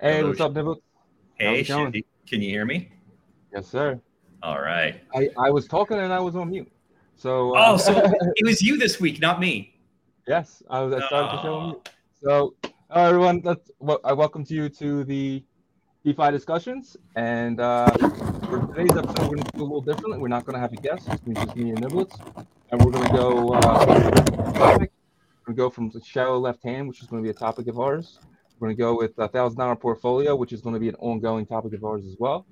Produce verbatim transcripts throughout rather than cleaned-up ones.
Hey, Hello, what's up, Niblettes? Hey, Shizzy, can you hear me? Yes, sir. All right. I, I was talking and I was on mute. So uh, oh, so it was you this week, not me. Yes, I was. I started oh. to show on mute. So uh, everyone, let's. Well, I welcome to you to the DeFi discussions. And uh, for today's episode, we're going to do a little differently. We're not going to have a guest. It's going to just be me and Niblettes, and we're going to go. Uh, topic. We're going to go from the shallow left hand, which is going to be a topic of ours. We're going to go with a one thousand dollars portfolio, which is going to be an ongoing topic of ours as well.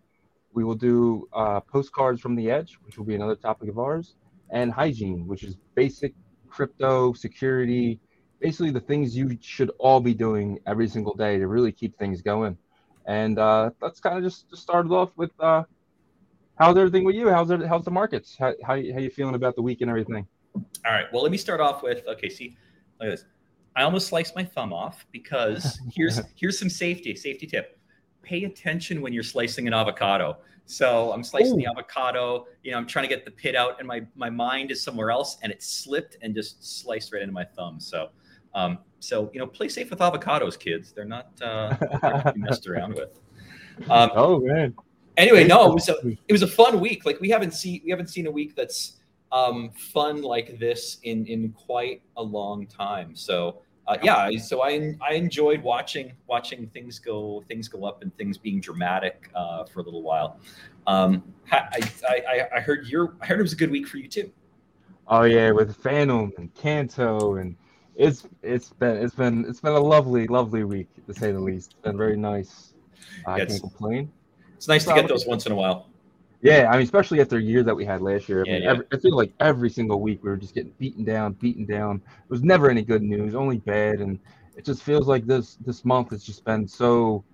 We will do uh, postcards from the edge, which will be another topic of ours, and hygiene, which is basic crypto security, basically the things you should all be doing every single day to really keep things going. And uh, let's kind of just, just start off with uh, how's everything with you? How's it, how's the markets? How, how, how you feeling about the week and everything? All right. Well, let me start off with, okay, see, look at this. I almost sliced my thumb off because here's here's some safety, safety tip. Pay attention when you're slicing an avocado. So I'm slicing Ooh. the avocado, you know, I'm trying to get the pit out and my, my mind is somewhere else and it slipped and just sliced right into my thumb. So, um, so you know, play safe with avocados, kids. They're not, uh, they're not messed around with. Um, oh, man. Anyway, no, it was, a, it was a fun week. Like we haven't seen, we haven't seen a week that's um, fun like this in, in quite a long time. So, Uh, yeah, so I I enjoyed watching watching things go things go up and things being dramatic uh, for a little while. Um, I, I I heard your I heard it was a good week for you too. Oh yeah, with Phantom and Kanto, and it's it's been it's been it's been a lovely lovely week to say the least. It's been very nice. Uh, yeah, I can't complain. It's nice so, to get those once in a while. Yeah, I mean, especially after a year that we had last year. I, yeah, mean, yeah. Every, I feel like every single week we were just getting beaten down, beaten down. There was never any good news, only bad. And it just feels like this this month has just been so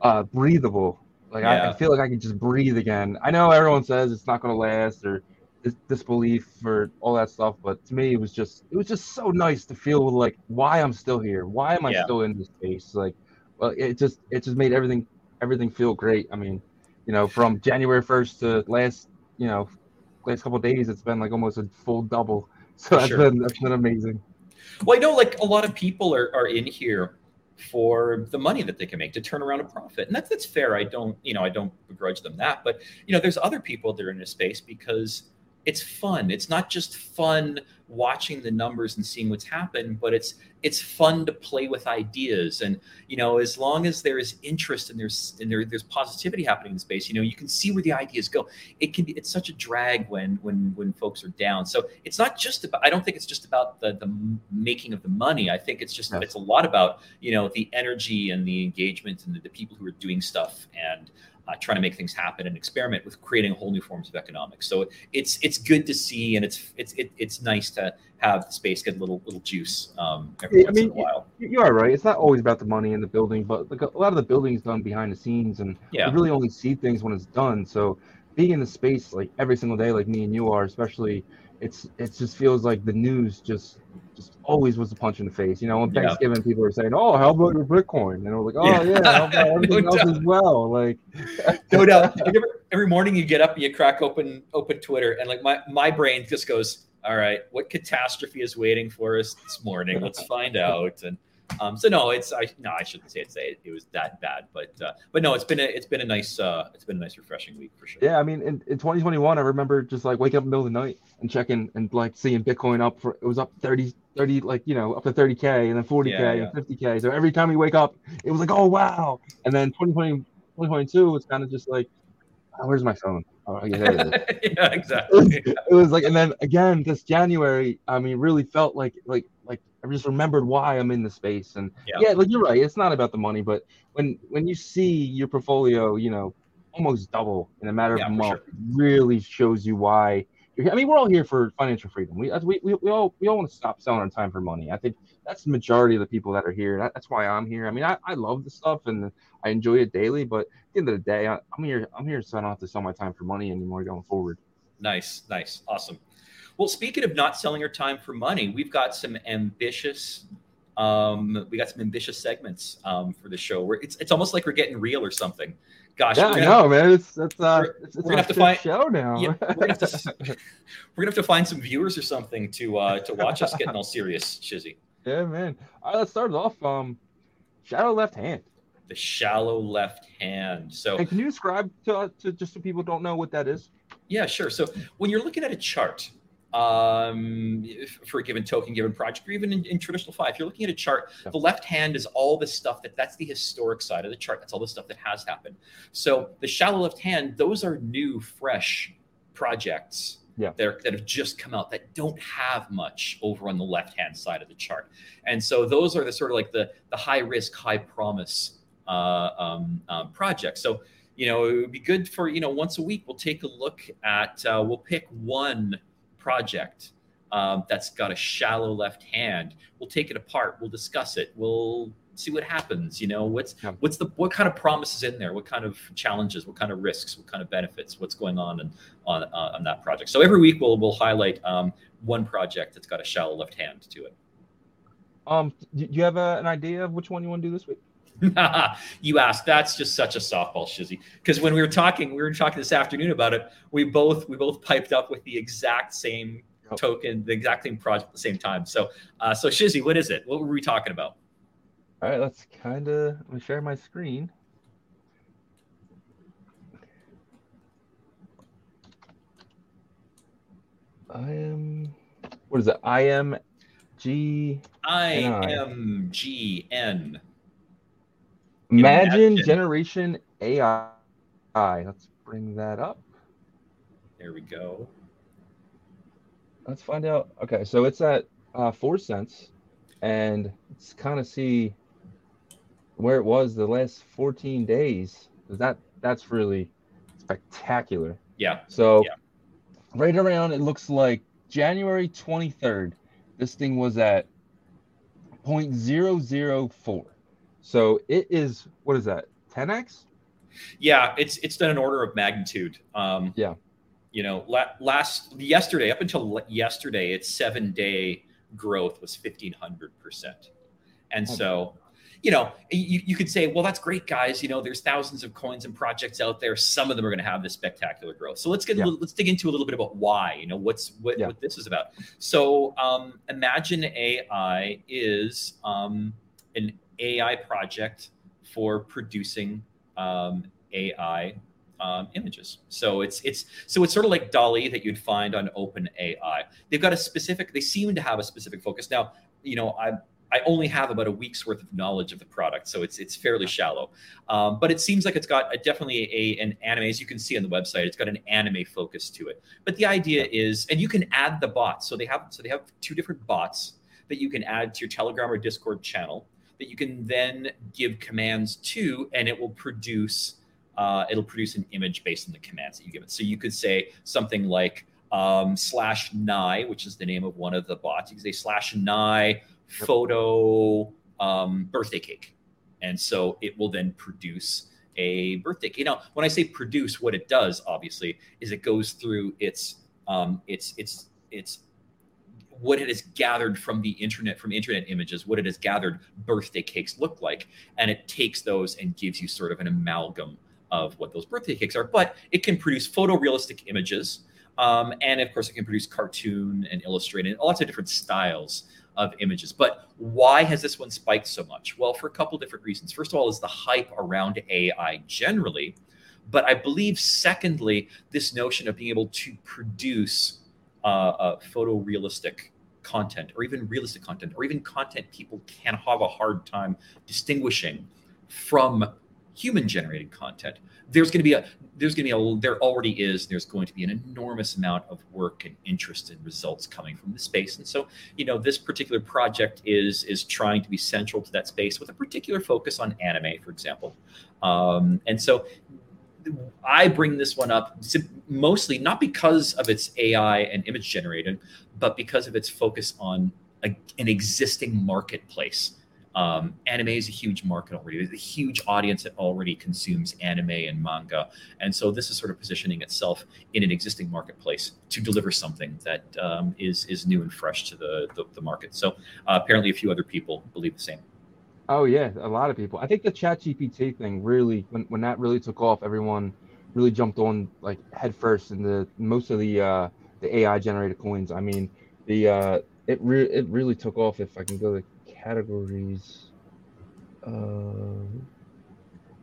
uh, breathable. Like, yeah. I, I feel like I can just breathe again. I know everyone says it's not going to last or dis- disbelief or all that stuff. But to me, it was just it was just so nice to feel like why I'm still here. Why am I yeah. still in this space? Like, well, it just it just made everything everything feel great. I mean. You know, from January first to last, you know, last couple of days, it's been like almost a full double. So that's, sure. been, that's been amazing. Well, I know like a lot of people are, are in here for the money that they can make to turn around a profit. And that's, that's fair. I don't, you know, I don't begrudge them that. But, you know, there's other people that are in this space because it's fun. It's not just fun watching the numbers and seeing what's happened, but it's it's fun to play with ideas. And, you know, as long as there is interest and there's and there, there's positivity happening in the space, you know, you can see where the ideas go. It can be it's such a drag when when when folks are down. So it's not just about I don't think it's just about the, the making of the money. I think it's just yes. it's a lot about, you know, the energy and the engagement and the, the people who are doing stuff and Uh, trying to make things happen and experiment with creating whole new forms of economics. So it's it's good to see, and it's it's it, it's nice to have the space get a little little juice um, every yeah, once I mean, in a while. You are right. It's not always about the money in the building, but like a, a lot of the building is done behind the scenes, and yeah. you really only see things when it's done. So being in the space like every single day, like me and you are, especially, it's it just feels like the news just just always was a punch in the face. You know, on Thanksgiving, yeah. people are saying, "Oh, how about your Bitcoin?" And we're like, "Oh yeah, yeah how about everything no else doubt. as well." Like, no doubt. Every morning you get up and you crack open open Twitter, and like my my brain just goes, "All right, what catastrophe is waiting for us this morning? Let's find out." And um, so no, it's I no, I shouldn't say it's it, it was that bad, but uh, but no, it's been a it's been a nice uh, it's been a nice refreshing week for sure. Yeah, I mean, in, in twenty twenty-one, I remember just like waking up in the middle of the night and checking and like seeing Bitcoin up for it was up thirty, thirty like you know up to thirty K and then forty K yeah, yeah. and fifty K. So every time we wake up, it was like oh wow. And then twenty twenty, twenty twenty-two, it's kind of just like oh, where's my phone? Oh, I guess it is. yeah, exactly. It was, it was like, and then again this January, I mean, really felt like like like. I just remembered why I'm in the space, and yeah. yeah, like you're right. It's not about the money, but when when you see your portfolio, you know, almost double in a matter yeah, of a month, sure. it really shows you why. You're here. I mean, we're all here for financial freedom. We we we, we all we all want to stop selling our time for money. I think that's the majority of the people that are here. That, that's why I'm here. I mean, I, I love this stuff and I enjoy it daily. But at the end of the day, I, I'm here. I'm here so I don't have to sell my time for money anymore going forward. Nice, nice, awesome. Well, speaking of not selling your time for money, we've got some ambitious, um, we got some ambitious segments um, for the show. Where it's it's almost like we're getting real or something. Gosh, yeah, I know, man. It's that's uh, it's, it's we're gonna have to find show now. Yeah, we're, gonna to, we're gonna have to find some viewers or something to uh, to watch us getting all serious, Shizzy. Yeah, man. All right, let's start it off. Um, shadow left hand. the shallow left hand. So and can you describe to, to just so people don't know what that is? Yeah, sure. So when you're looking at a chart um, for a given token, given project, or even in, in traditional F I, if you're looking at a chart, the left hand is all the stuff that that's the historic side of the chart. That's all the stuff that has happened. So the shallow left hand, those are new, fresh projects. Yeah. That, are, that have just come out that don't have much over on the left-hand side of the chart. And so those are the sort of like the, the high-risk, high-promise uh, um, um, projects. So, you know, it would be good for, you know, once a week, we'll take a look at, uh, we'll pick one project um, that's got a shallow left hand. We'll take it apart. We'll discuss it. We'll see what happens. You know, what's yeah. what's the what kind of promises in there, what kind of challenges, what kind of risks, what kind of benefits, what's going on and on uh, on that project. So every week we'll we'll highlight um one project that's got a shallow left hand to it. Um do you have a, an idea of which one you want to do this week? You asked. That's just such a softball, Shizzy, because when we were talking we were talking this afternoon about it, we both we both piped up with the exact same oh. token, the exact same project at the same time. So uh so Shizzy, what is it? What were we talking about? All right, let's kind of let me share my screen. I am. What is it? I am G. I am G N. Imagine Generation A I. Let's bring that up. There we go. Let's find out. Okay, so it's at uh, four cents, and let's kind of see where it was the last fourteen days. That that's really spectacular. Yeah. So yeah. right around, it looks like January twenty-third, this thing was at zero point zero zero four. So it is, what is that, ten x? Yeah, it's it's done an order of magnitude. Um, yeah. You know, last yesterday, up until yesterday, its seven-day growth was fifteen hundred percent. And okay. so... You know, you, you could say, well, that's great, guys. You know, there's thousands of coins and projects out there. Some of them are going to have this spectacular growth. So let's get yeah. a little, let's dig into a little bit about why. You know, what's what, yeah. what this is about. So um, Imagine A I is um, an A I project for producing um, A I um, images. So it's it's so it's sort of like DALL-E that you'd find on OpenAI. They've got a specific. They seem to have a specific focus. Now, you know, I. I only have about a week's worth of knowledge of the product, so it's it's fairly shallow. Um, but it seems like it's got a, definitely a an anime, as you can see on the website. It's got an anime focus to it. But the idea is, and you can add the bots. So they have so they have two different bots that you can add to your Telegram or Discord channel that you can then give commands to, and it will produce uh, it'll produce an image based on the commands that you give it. So you could say something like um, slash nigh, which is the name of one of the bots. You can say slash nigh. Photo um, birthday cake, and so it will then produce a birthday cake. Now, when I say produce, what it does obviously is it goes through its um, its its its what it has gathered from the internet, from internet images, what it has gathered birthday cakes look like, and it takes those and gives you sort of an amalgam of what those birthday cakes are. But it can produce photorealistic images, um, and of course, it can produce cartoon and illustrated, lots of different styles of images. But why has this one spiked so much? Well, for a couple different reasons. First of all, is the hype around A I generally, but I believe secondly, this notion of being able to produce uh, uh, photorealistic content, or even realistic content, or even content people can have a hard time distinguishing from human-generated content. There's going to be a, there's going to be a, there already is, there's going to be an enormous amount of work and interest and results coming from the space. And so, you know, this particular project is, is trying to be central to that space with a particular focus on anime, for example. Um, and so I bring this one up mostly not because of its A I and image generated, but because of its focus on a, an existing marketplace. Um, anime is a huge market already. There's a huge audience that already consumes anime and manga. And so this is sort of positioning itself in an existing marketplace to deliver something that um, is is new and fresh to the, the, the market. So uh, apparently a few other people believe the same. Oh, yeah, a lot of people. I think the ChatGPT thing really, when, when that really took off, everyone really jumped on like head first in the most of the uh, the A I generated coins. I mean, the uh, it, re- it really took off. If I can go to categories, uh,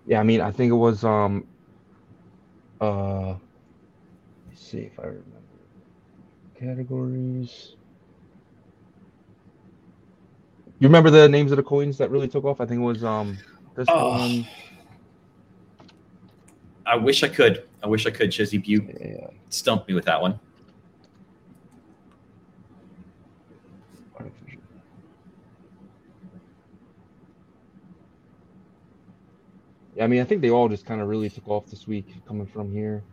Yeah, I mean, I think it was, um, uh, let's see if I remember categories. You remember the names of the coins that really took off? I think it was, um, this oh. one. I wish I could. I wish I could. Shizzy, you yeah. stumped me with that one. I mean, I think they all just kind of really took off this week, coming from here.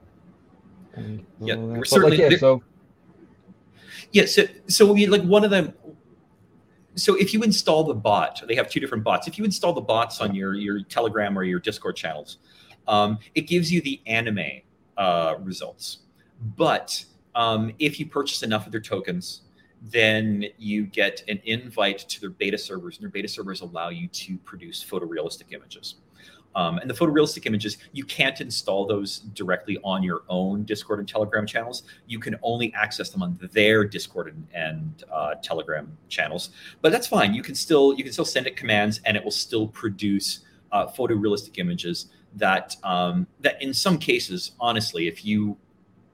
And yeah, we're certainly. Like, yeah, so. Yeah, so so we, like one of them. So if you install the bot, they have two different bots. If you install the bots on your your Telegram or your Discord channels, um, it gives you the anime uh, results. But um, if you purchase enough of their tokens, then you get an invite to their beta servers, and their beta servers allow you to produce photorealistic images. Um, and the photorealistic images, you can't install those directly on your own Discord and Telegram channels. You can only access them on their Discord and, and uh, Telegram channels. But that's fine. You can still you can still send it commands, and it will still produce uh, photorealistic images. That um, that in some cases, honestly, if you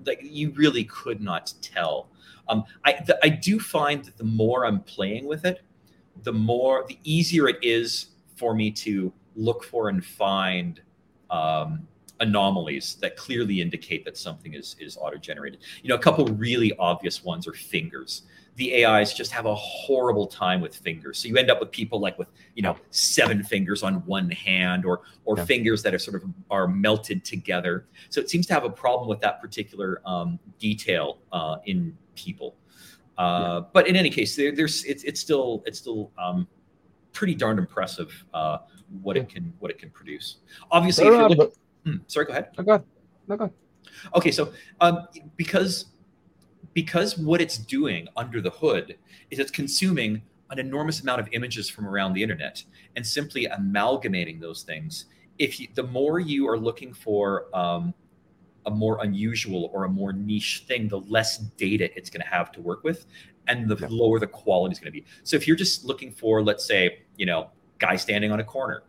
like, you really could not tell. Um, I the, I do find that the more I'm playing with it, the more the easier it is for me to look for and find um, anomalies that clearly indicate that something is is auto-generated. You know, a couple really obvious ones are fingers. The A Is just have a horrible time with fingers. So you end up with people like with, you know, seven fingers on one hand or or yeah. fingers that are sort of are melted together. So it seems to have a problem with that particular um, detail uh, in people. Uh, yeah. But in any case, there, there's it's it's still it's still um, pretty darn impressive uh, what yeah. it can what it can produce. Obviously, no, if you're no, looking, no. Hmm, sorry, go ahead. No, go ahead. No, go ahead. Okay, so um, because because what it's doing under the hood is it's consuming an enormous amount of images from around the internet and simply amalgamating those things. If you, the more you are looking for um, a more unusual or a more niche thing, the less data it's going to have to work with, and the yeah. lower the quality is going to be. So if you're just looking for, let's say, you know, guy standing on a corner,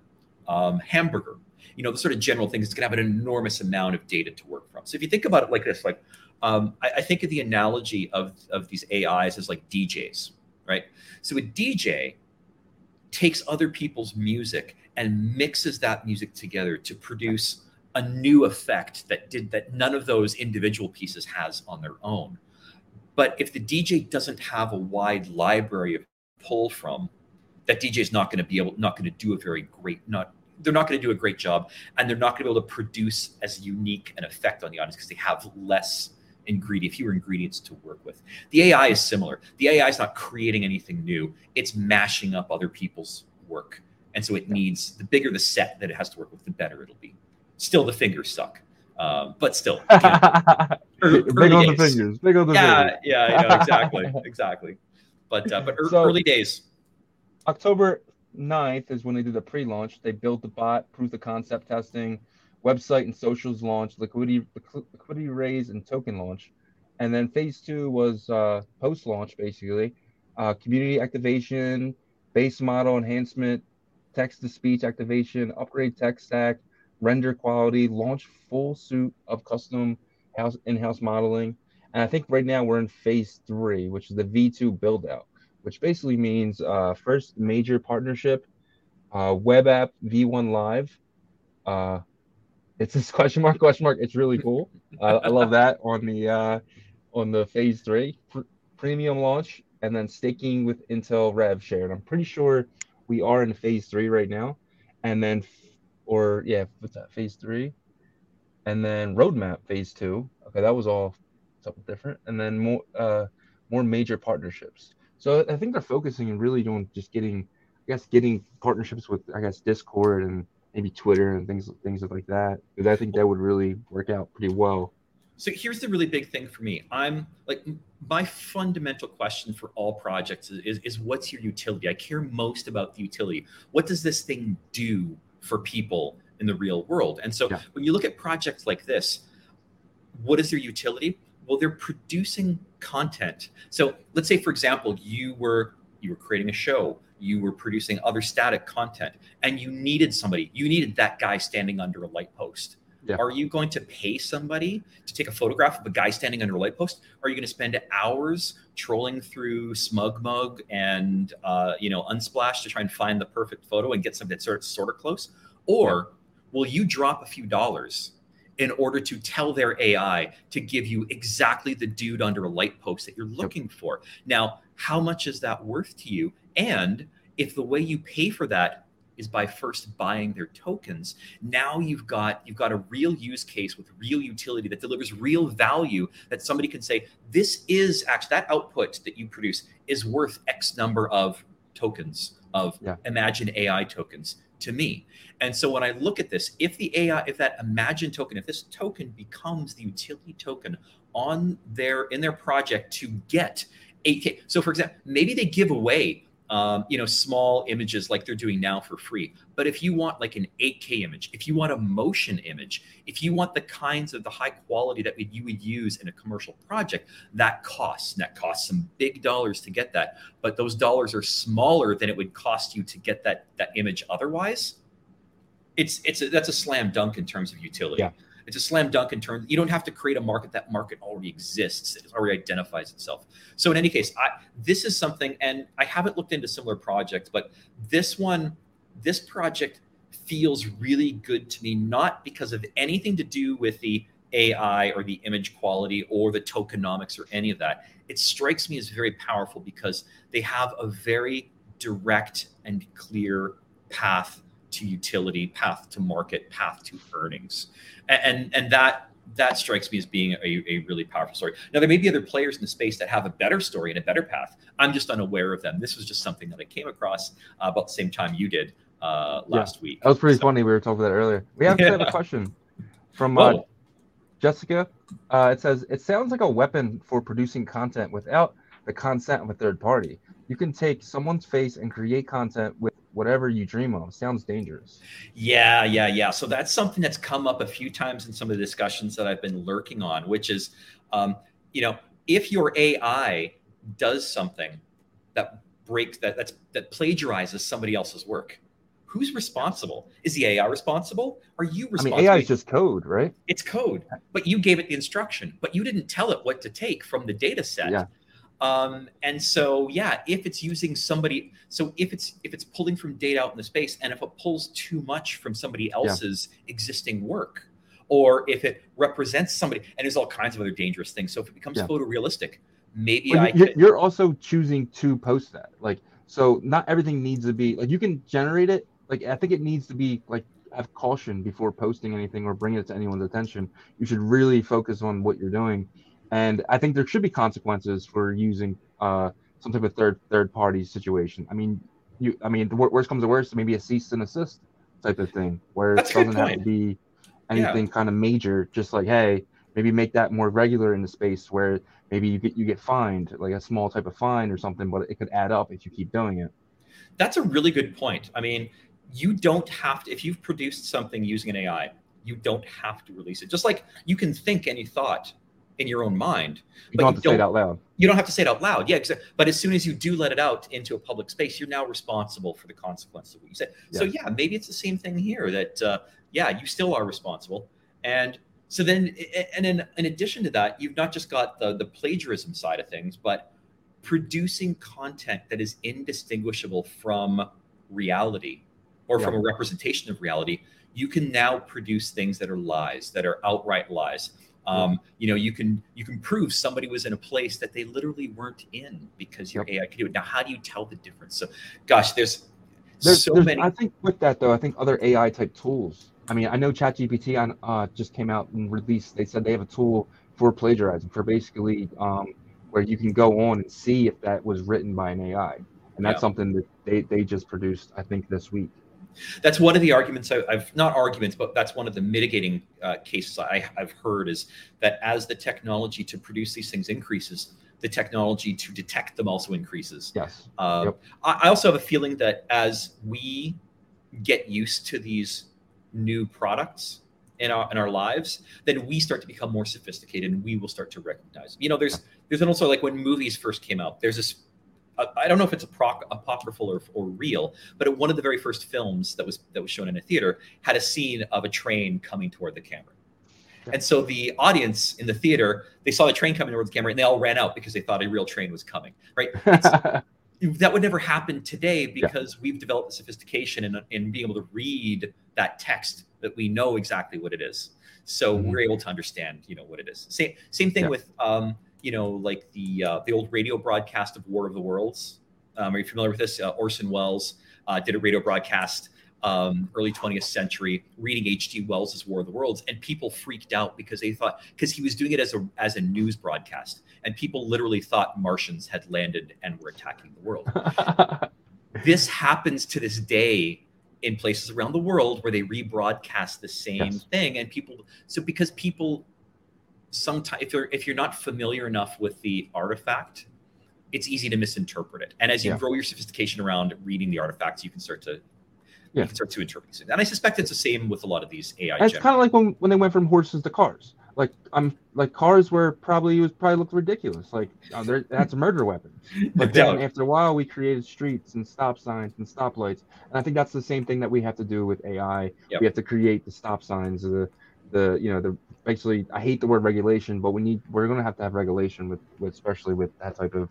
um, hamburger, you know, the sort of general things, it's going to have an enormous amount of data to work from. So if you think about it like this, like um, I, I think of the analogy of, of these A Is as like D Js, right? So a D J takes other people's music and mixes that music together to produce a new effect that did that none of those individual pieces has on their own. But if the D J doesn't have a wide library of pull from, that D J is not going to be able, not going to do a very great, not they're not going to do a great job, and they're not going to be able to produce as unique an effect on the audience because they have less ingredient, fewer ingredients to work with. The A I is similar. The A I is not creating anything new; it's mashing up other people's work, and so it needs the bigger the set that it has to work with, the better it'll be. Still, the fingers suck, um, but still. You know, early, big early on days. the fingers. Big on the yeah, fingers. Yeah, yeah, you know, exactly, exactly. But uh, but er- so, early days. October ninth is when they did the pre-launch. They built the bot, proved the concept testing, website and socials launch, liquidity liquidity raise, and token launch. And then phase two was uh, post-launch, basically. Uh, community activation, base model enhancement, text-to-speech activation, upgrade tech stack, render quality, launch full suite of custom house in-house modeling. And I think right now we're in phase three, which is the V two build-out, which basically means uh, first major partnership, uh, web app V one live. Uh, it's this question mark, question mark. It's really cool. uh, I love that on the uh, on the phase three pr- premium launch, and then staking with Intel Rev share. And I'm pretty sure we are in phase three right now. And then, f- or yeah, what's that? Phase three, and then roadmap phase two. Okay, that was all something different. And then more uh, more major partnerships. So I think they're focusing and really doing just getting, I guess, getting partnerships with, I guess, Discord and maybe Twitter and things things like that. Because I think that would really work out pretty well. So here's the really big thing for me. I'm like, my fundamental question for all projects is, is, is what's your utility? I care most about the utility. What does this thing do for people in the real world? And so yeah. when you look at projects like this, what is their utility? Well, they're producing content. So let's say, for example, you were you were creating a show. you were producing other static content and you needed somebody, you needed that guy standing under a light post. Yeah. Are you going to pay somebody to take a photograph of a guy standing under a light post? Or are you going to spend hours trolling through SmugMug and uh, you know, Unsplash to try and find the perfect photo and get something that's sort of, sort of close? Or yeah. will you drop a few dollars in order to tell their A I to give you exactly the dude under a light post that you're looking yep. for? Now, how much is that worth to you? And if the way you pay for that is by first buying their tokens, now you've got you've got a real use case with real utility that delivers real value, that somebody can say, this is actually, that output that you produce is worth X number of tokens, of yeah. Imagine A I tokens to me. And so when I look at this, if the A I, if that Imagine token, if this token becomes the utility token on their, in their project to get eight K. So for example, maybe they give away Um, you know, small images like they're doing now for free. But if you want like an eight K image, if you want a motion image, if you want the kinds of the high quality that we, you would use in a commercial project, that costs, that costs some big dollars to get that. But those dollars are smaller than it would cost you to get that that image otherwise. It's it's a, that's a slam dunk in terms of utility. Yeah. It's a slam dunk in terms, you don't have to create a market. That market already exists. It already identifies itself. So in any case, I, this is something, and I haven't looked into similar projects, but this one, this project feels really good to me, not because of anything to do with the A I or the image quality or the tokenomics or any of that. It strikes me as very powerful because they have a very direct and clear path to utility, path to market, path to earnings. And and that that strikes me as being a, a really powerful story. Now, there may be other players in the space that have a better story and a better path. I'm just unaware of them. This was just something that I came across uh, about the same time you did uh, last yeah. week. That was pretty so. funny. We were talking about that earlier. We actually yeah. have a question from uh, Jessica. Uh, it says, it sounds like a weapon for producing content without the consent of a third party. You can take someone's face and create content with whatever you dream of. Sounds dangerous. Yeah, yeah, yeah. So that's something that's come up a few times in some of the discussions that I've been lurking on, which is, um, you know, if your A I does something that breaks, that that's, that plagiarizes somebody else's work, who's responsible? Is the A I responsible? Are you responsible? I mean, A I is just code, right? It's code, but you gave it the instruction, but you didn't tell it what to take from the data set. Yeah. Um, and so, yeah, if it's using somebody, so if it's, if it's pulling from data out in the space, and if it pulls too much from somebody else's yeah. existing work, or if it represents somebody, and there's all kinds of other dangerous things. So if it becomes yeah. photorealistic, maybe well, I you're, could... you're also choosing to post that. Like, so not everything needs to be like, you can generate it. Like, I think it needs to be like, have caution before posting anything or bringing it to anyone's attention. You should really focus on what you're doing. And I think there should be consequences for using uh, some type of third third party situation. I mean, you. I mean, the worst comes to worst, maybe a cease and desist type of thing, where That's it doesn't have to be anything yeah. kind of major. Just like, hey, maybe make that more regular in the space, where maybe you get you get fined, like a small type of fine or something, but it could add up if you keep doing it. That's a really good point. I mean, you don't have to, if you've produced something using an A I, you don't have to release it. Just like you can think any thought in your own mind, you but don't have you to don't, say it out loud. You don't have to say it out loud. Yeah, exactly. But as soon as you do let it out into a public space, you're now responsible for the consequences of what you said. Yeah. So yeah, maybe it's the same thing here that, uh, yeah, you still are responsible. And so then, and in, in addition to that, you've not just got the, the plagiarism side of things, but producing content that is indistinguishable from reality or yeah. from a representation of reality. You can now produce things that are lies, that are outright lies. Um, you know, you can you can prove somebody was in a place that they literally weren't in because your yep. A I could do it. Now, how do you tell the difference? So, gosh, there's, there's so there's, many. I think with that, though, I think other A I type tools. I mean, I know ChatGPT on, uh, just came out and released. They said they have a tool for plagiarizing, for basically um, where you can go on and see if that was written by an A I. And that's yeah. something that they, they just produced, I think, this week. That's one of the arguments I, I've not arguments, but that's one of the mitigating uh, cases I, I've heard is that as the technology to produce these things increases, the technology to detect them also increases. Yes. Um, yep. I, I also have a feeling that as we get used to these new products in our in our lives, then we start to become more sophisticated and we will start to recognize. You know, there's there's also like when movies first came out, there's this I don't know if it's a proc- apocryphal or, or real, but one of the very first films that was that was shown in a theater had a scene of a train coming toward the camera. And so the audience in the theater, they saw the train coming toward the camera and they all ran out because they thought a real train was coming, right? That would never happen today because yeah. we've developed the sophistication in, in being able to read that text that we know exactly what it is. So mm-hmm. we're able to understand, you know, what it is. Same same thing yeah. with... Um, you know, like the uh, the old radio broadcast of War of the Worlds. Um, are you familiar with this? Uh, Orson Welles uh, did a radio broadcast um, early twentieth century, reading H G. Wells's War of the Worlds, and people freaked out because they thought because he was doing it as a as a news broadcast, and people literally thought Martians had landed and were attacking the world. This happens to this day in places around the world where they rebroadcast the same yes. thing, and people so because people. Sometimes if you're if you're not familiar enough with the artifact, it's easy to misinterpret it. And as you yeah. grow your sophistication around reading the artifacts, you can start to yeah. you can start to interpret it. And I suspect it's the same with a lot of these A I. And it's kind of like when, when they went from horses to cars. Like I'm like cars were probably was probably looked ridiculous. Like oh, that's a murder weapon. But then after a while, we created streets and stop signs and stoplights. And I think that's the same thing that we have to do with A I. Yep. We have to create the stop signs. The the you know the actually I hate the word regulation, but we need we're going to have to have regulation with, with especially with that type of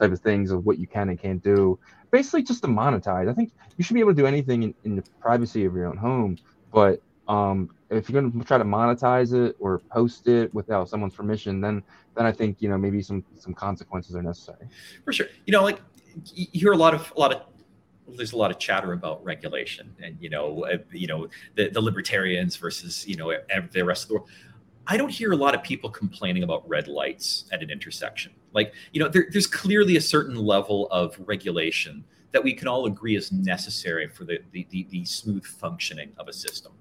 type of things of what you can and can't do, basically just to monetize. I think you should be able to do anything in, in the privacy of your own home, but um if you're going to try to monetize it or post it without someone's permission, then then I think you know maybe some some consequences are necessary for sure. You know, like you hear a lot of a lot of there's a lot of chatter about regulation and, you know, uh, you know, the, the libertarians versus, you know, the rest of the world. I don't hear a lot of people complaining about red lights at an intersection. Like, you know, there, there's clearly a certain level of regulation that we can all agree is necessary for the, the, the, the smooth functioning of a system.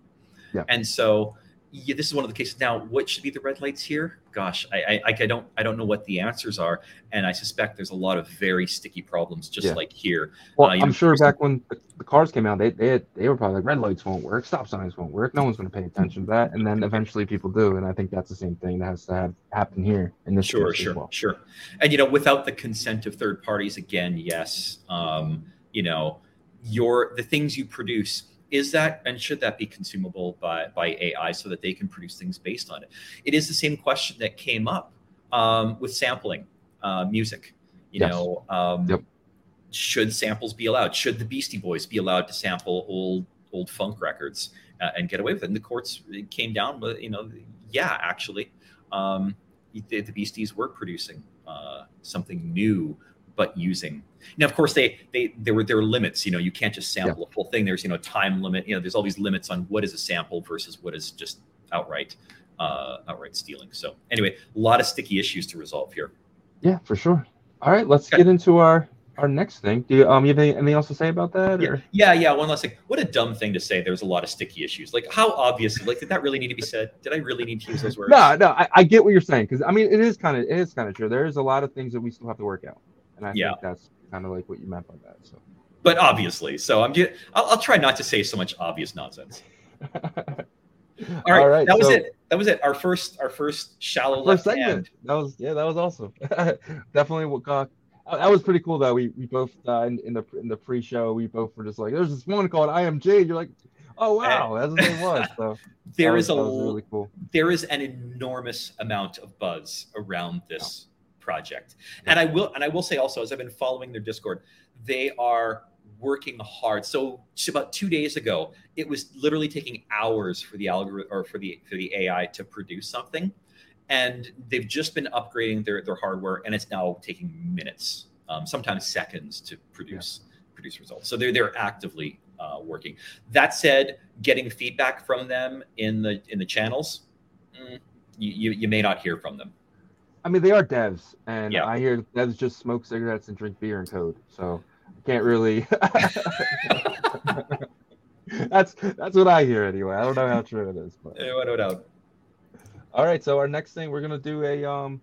Yeah. And so yeah, this is one of the cases. Now, what should be the red lights here? Gosh, I, I, I don't, I don't know what the answers are, and I suspect there's a lot of very sticky problems, just yeah. like here. Well, uh, I'm know, sure back when the, the cars came out, they they, had, they were probably like red lights won't work, stop signs won't work, no one's going to pay attention to that, and then eventually people do, and I think that's the same thing that has to have happen here in this. Sure, sure, well. sure. And you know, without the consent of third parties, again, yes, um, you know, your the things you produce. Is that and should that be consumable by, by A I so that they can produce things based on it? It is the same question that came up um, with sampling uh, music. You yes. know, um, yep. should samples be allowed? Should the Beastie Boys be allowed to sample old old funk records uh, and get away with it? And the courts came down with, you know, yeah, actually, um, the, the Beasties were producing uh, something new. But using now, of course, they they there were there were limits. You know, you can't just sample yeah. a full thing. There's you know time limit. You know, there's all these limits on what is a sample versus what is just outright uh, outright stealing. So anyway, a lot of sticky issues to resolve here. Yeah, for sure. All right, let's okay. get into our our next thing. Do you um you have anything else to say about that? Or? Yeah, yeah, yeah. One last thing. What a dumb thing to say. There's a lot of sticky issues. Like how obvious? Like did that really need to be said? Did I really need to use those words? No, no. I, I get what you're saying because I mean it is kind of it is kind of true. There is a lot of things that we still have to work out. And I yeah. think that's kind of like what you meant by that. So, but obviously, so I'm. Just, I'll, I'll try not to say so much obvious nonsense. All right, All right that so, was it. That was it. Our first, our first shallow our first left segment. Hand. That was yeah, that was awesome. Definitely, what uh, that was pretty cool though. We we both uh, in, in the in the pre-show we both were just like, there's this one called I M G. And you're like, oh wow, that's what it was. So there was, is a really cool. There is an enormous amount of buzz around this. Yeah. project. And I will and I will say also, as I've been following their Discord, they are working hard. So about two days ago, it was literally taking hours for the algorithm or for the for the A I to produce something. And they've just been upgrading their, their hardware, and it's now taking minutes, um, sometimes seconds to produce yeah. produce results. So they're they're actively uh, working. That said, getting feedback from them in the in the channels, mm, you, you you may not hear from them. I mean, they are devs, and yeah. I hear devs just smoke cigarettes and drink beer and code. So I can't really. that's that's what I hear anyway. I don't know how true it is, but. Yeah, no doubt. All right, so our next thing we're gonna do a um,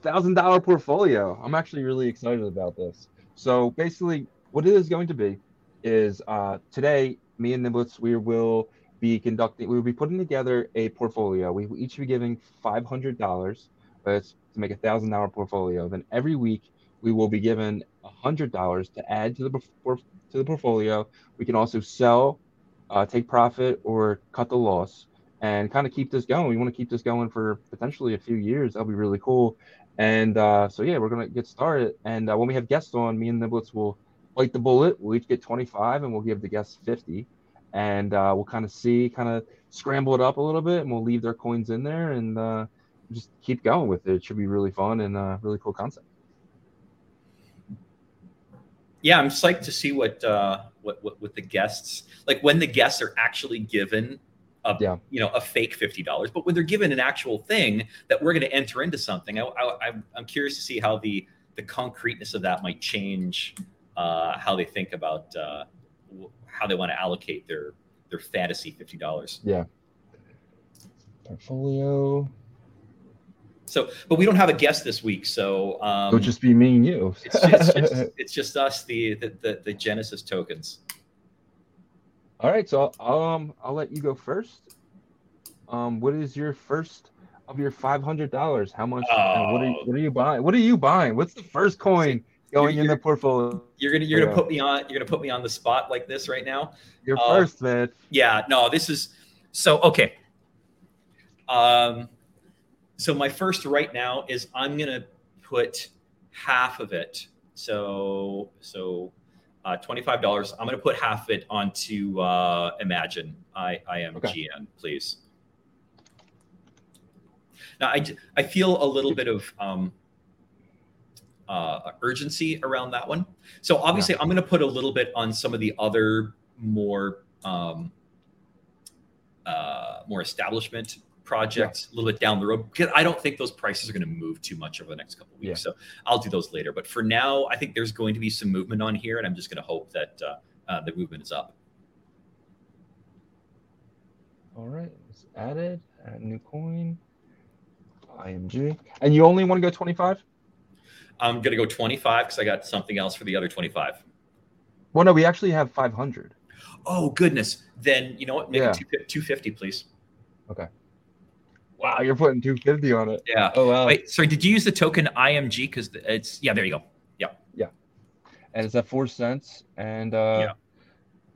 thousand dollar portfolio. I'm actually really excited about this. So basically, what it is going to be is uh, today, me and Niblettes, we will be conducting. We will be putting together a portfolio. We will each be giving five hundred dollars. But it's to make a thousand dollar portfolio. Then every week we will be given one hundred dollars to add to the to the portfolio. We can also sell, uh, take profit, or cut the loss, and kind of keep this going. We want to keep this going for potentially a few years. That'll be really cool. And uh, so, yeah, we're going to get started. And uh, when we have guests on, me and Niblettes will bite the bullet. We'll each get twenty-five, and we'll give the guests fifty. And uh, we'll kind of see, kind of scramble it up a little bit, and we'll leave their coins in there and uh, just keep going with it. It should be really fun and a really cool concept. Yeah, I'm psyched to see what, uh, what, what, what the guests, like when the guests are actually given a, yeah. you know, a fake fifty dollars, but when they're given an actual thing that we're going to enter into something, I, I, I'm curious to see how the, the concreteness of that might change uh, how they think about uh, how they want to allocate their, their fantasy fifty dollars. Yeah. Portfolio. So, but we don't have a guest this week, so um, it'll just be me and you. it's, it's, just, it's just us, the, the the the Genesis tokens. All right, so I'll, um, I'll let you go first. Um, what is your first of your five hundred dollars? How much? Oh. What are you, what are you buying? What are you buying? What's the first coin going you're, in the portfolio? You're gonna you're gonna put me on you're gonna put me on the spot like this right now. You're um, first, man. Yeah, no, this is so okay. Um. So my first right now is I'm going to put half of it. So so uh, twenty-five dollars. I'm going to put half of it onto uh, Imagine, I M G N, okay. Please. Now, I, I feel a little bit of um, uh, urgency around that one. So obviously, yeah. I'm going to put a little bit on some of the other more, um, uh, more establishment projects yeah. a little bit down the road, because I don't think those prices are going to move too much over the next couple of weeks. Yeah. So I'll do those later. But for now, I think there's going to be some movement on here, and I'm just going to hope that uh, uh, the movement is up. All right, it's added. Add new coin. I M G. And you only want to go twenty-five? I'm going to go twenty-five because I got something else for the other twenty-five. Well, no, we actually have five hundred. Oh, goodness. Then, you know what? Make yeah. it two fifty, please. Okay. Wow, you're putting two fifty on it. Yeah. Oh, wow. Wait, sorry, did you use the token I M G? Because it's, yeah, there you go. Yeah. Yeah. And it's at four cents. And uh, yeah.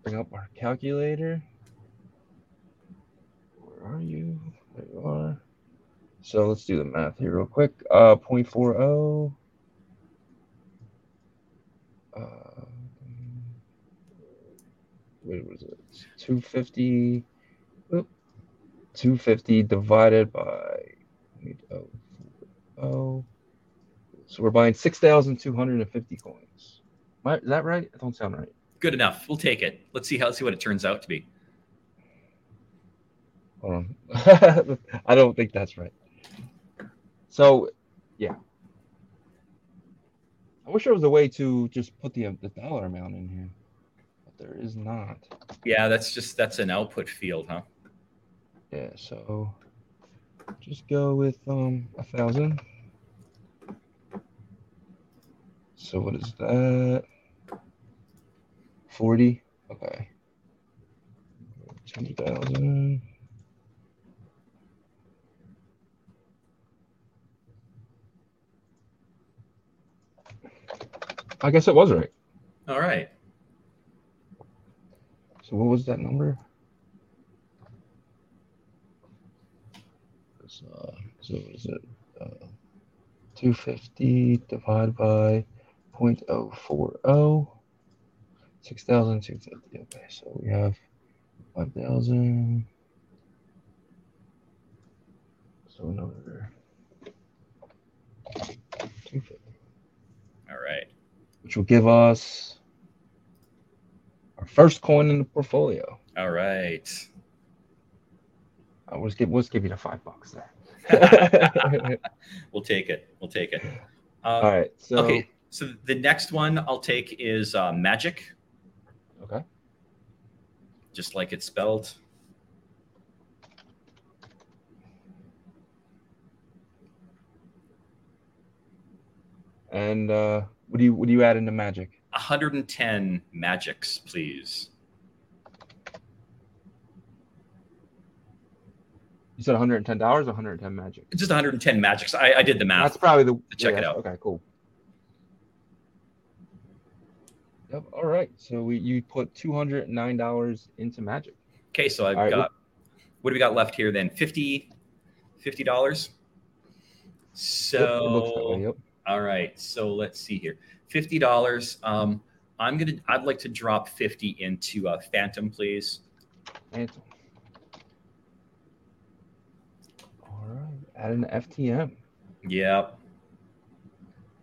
bring up our calculator. Where are you? There you are. So let's do the math here real quick. Uh, zero point four zero. Uh, wait, what is it? It's two fifty. Oop. two fifty divided by oh, so we're buying six thousand two hundred fifty coins. Am I, is that right? That don't sound right. Good enough. We'll take it. Let's see how see what it turns out to be. Hold on. I don't think that's right. So, yeah. I wish there was a way to just put the the dollar amount in here, but there is not. Yeah, that's just that's an output field, huh? Yeah, so just go with um a thousand. So what is that? Forty. Okay. Ten thousand. I guess it was right. All right. So what was that number? Uh, so what is it? Uh, two fifty divided by zero point zero four zero. six thousand two hundred fifty. Okay, so we have five thousand. So another two fifty. All right. Which will give us our first coin in the portfolio. All right. I was give was give you the five bucks there. We'll take it. We'll take it. Um, All right. So okay. So the next one I'll take is uh, Magic. Okay. Just like it's spelled. And uh, what do you what do you add into Magic? One hundred and ten Magics, please. You said one hundred ten dollars or one hundred ten Magic? It's just one hundred ten Magics. I, I did the math. That's probably the... Check yeah, it out. Okay, cool. So we you put two hundred nine dollars into Magic. Okay, so I've right, got, what do we got left here then? fifty dollars fifty dollars So, yep, it looks that way, yep. All right, so let's see here. fifty dollars Um, I'm gonna, I'd like to drop fifty into uh, Phantom, please. Phantom. All right, add an F T M. Yep.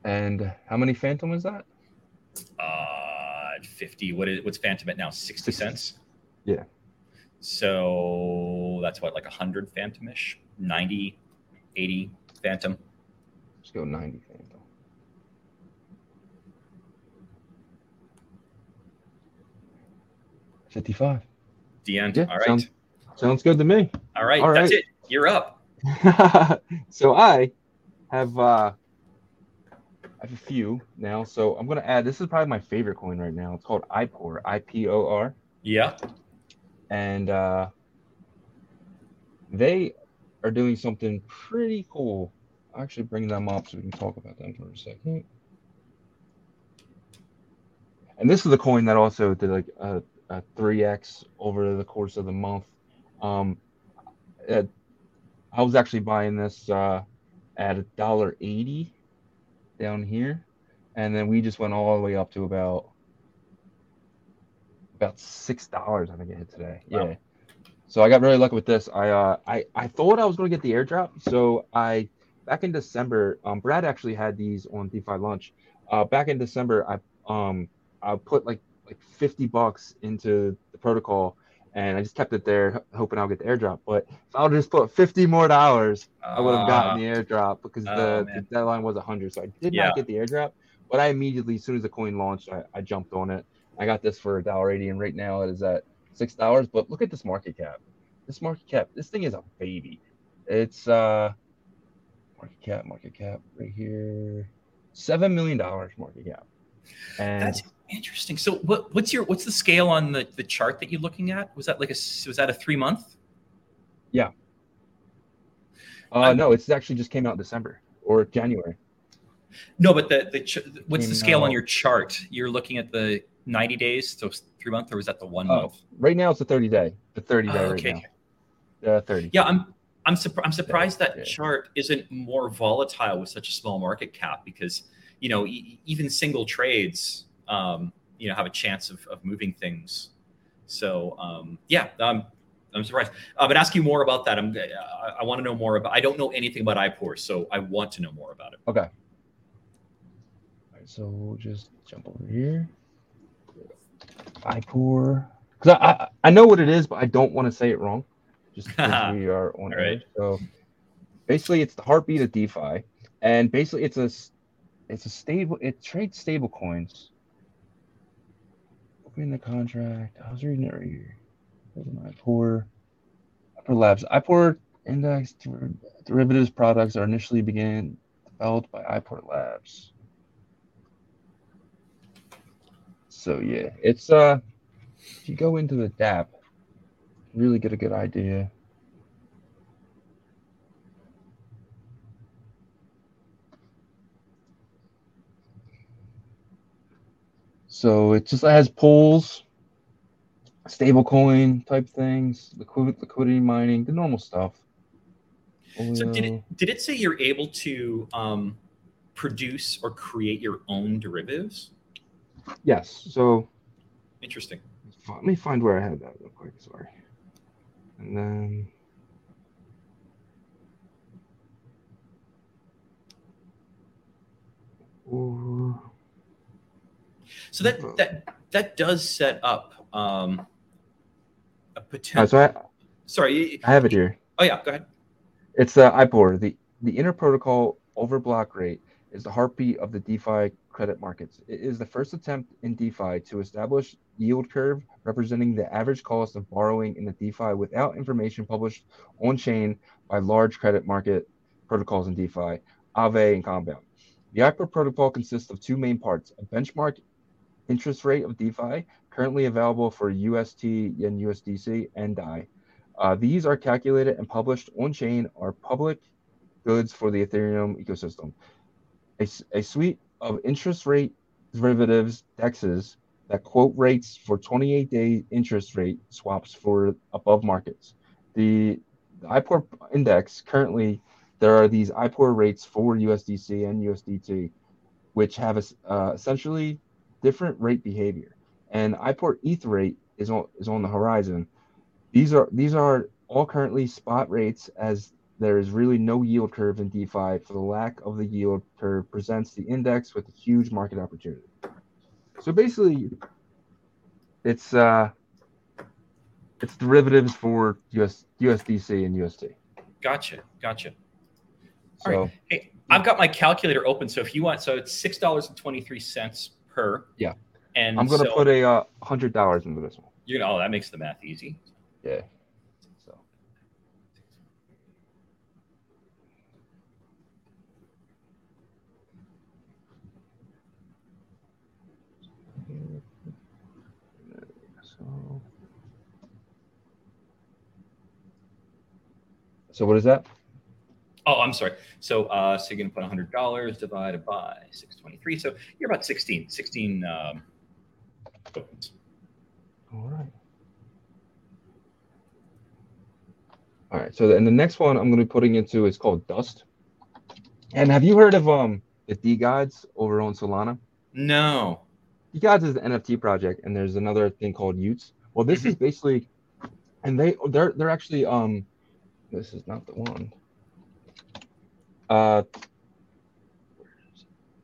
And how many Phantom is that? Uh, fifty. What is what's Phantom at now? Sixty cents. Yeah. So that's what, like a hundred Phantom-ish, ninety, eighty Phantom. Let's go ninety Phantom. fifty-five The end. Yeah, all right. Sounds, sounds good to me. All right. All that's right. it. You're up. So I have uh, I have a few now. So I'm going to add, this is probably my favorite coin right now. It's called I P O R, I P O R. Yeah. And uh, they are doing something pretty cool. I'll actually bring them up so we can talk about them for a second. And this is the coin that also did like a uh, Uh, three x over the course of the month. Um, it, I was actually buying this uh, at one dollar and eighty cents down here, and then we just went all the way up to about about six dollars I think it hit today. Yeah. Wow. So I got really lucky with this. I uh, I I thought I was going to get the airdrop. So I back in December, um, Brad actually had these on DeFi Lunch. Uh, back in December, I um I put like. like fifty bucks into the protocol, and I just kept it there hoping I'll get the airdrop. But if I would just put fifty more dollars, uh, I would have gotten the airdrop because uh, the, the deadline was one hundred. So I did yeah. not get the airdrop, but I immediately, as soon as the coin launched, I, I jumped on it. I got this for one dollar and eighty cents, and right now it is at six dollars. But look at this market cap. This market cap, this thing is a baby. It's uh, market cap, market cap right here, seven million dollars market cap. And that's interesting. So what, what's your what's the scale on the, the chart that you're looking at? Was that like a was that a three month? Yeah. Uh, um, no, it's actually just came out in December or January. No, but the the ch- what's the scale out. on your chart? You're looking at the ninety days, so three month, or was that the one uh, month? Right now it's the thirty day. The thirty day. Oh, okay. Right now. Uh, thirty. Yeah, I'm I'm, surp- I'm surprised that yeah. chart isn't more volatile with such a small market cap because. You know, e- even single trades, um, you know, have a chance of, of moving things. So, um, yeah, I'm, I'm surprised. Uh, but ask you more about that. I'm, I, I want to know more about. I don't know anything about I P O R, so I want to know more about it. Okay. All right, so we'll just jump over here. I P O R, because I, I I know what it is, but I don't want to say it wrong. Just because we are on it. Right. So basically, it's the heartbeat of DeFi, and basically, it's a It's a stable, it trades stable coins. Open the contract. I was reading it right here. I P O R, I P O R Labs. I P O R index der- derivatives products are initially began developed by I P O R Labs. So, yeah, it's uh, if you go into the dApp, you really get a good idea. So it just has pools, stablecoin type things, liquid, liquidity mining, the normal stuff. Oh, so did it did it say you're able to um, produce or create your own derivatives? Yes. So interesting. Let me find where I had that real quick. Sorry. And then. Or, So that that that does set up um, a potential. Right, so I, Sorry, I have it here. Oh yeah, go ahead. It's uh, I P O R. The the inner protocol over block rate is the heartbeat of the DeFi credit markets. It is the first attempt in DeFi to establish yield curve representing the average cost of borrowing in the DeFi without information published on chain by large credit market protocols in DeFi, Aave and Compound. The I P O R protocol consists of two main parts: a benchmark interest rate of DeFi, currently available for U S T and U S D C, and D A I. Uh, these are calculated and published on-chain, are public goods for the Ethereum ecosystem. A, a suite of interest rate derivatives, D E Xs, that quote rates for twenty-eight day interest rate swaps for above markets. The, the I P O R index, currently there are these I P O R rates for U S D C and U S D T, which have a, uh, essentially different rate behavior. And I P O R E T H rate is on, is on the horizon. These are, these are all currently spot rates, as there is really no yield curve in DeFi, for the lack of the yield curve presents the index with a huge market opportunity. So basically, it's uh, it's derivatives for U S, U S D C and U S T. Gotcha, gotcha. All so, right, hey, I've got my calculator open, so if you want, so it's six dollars and twenty-three cents per. Yeah, and I'm gonna so, put a uh, hundred dollars into this one. You know, oh, that makes the math easy. Yeah. So. So. So what is that? Oh, I'm sorry. So, uh, so you're gonna put one hundred dollars divided by six twenty-three. So you're about sixteen, sixteen um, tokens. All right. All right. So, and the next one I'm gonna be putting into is called Dust. And have you heard of um the DeGods over on Solana? No. DeGods is the N F T project, and there's another thing called Yutes. Well, this mm-hmm. is basically, and they they're they're actually um, this is not the one. Uh,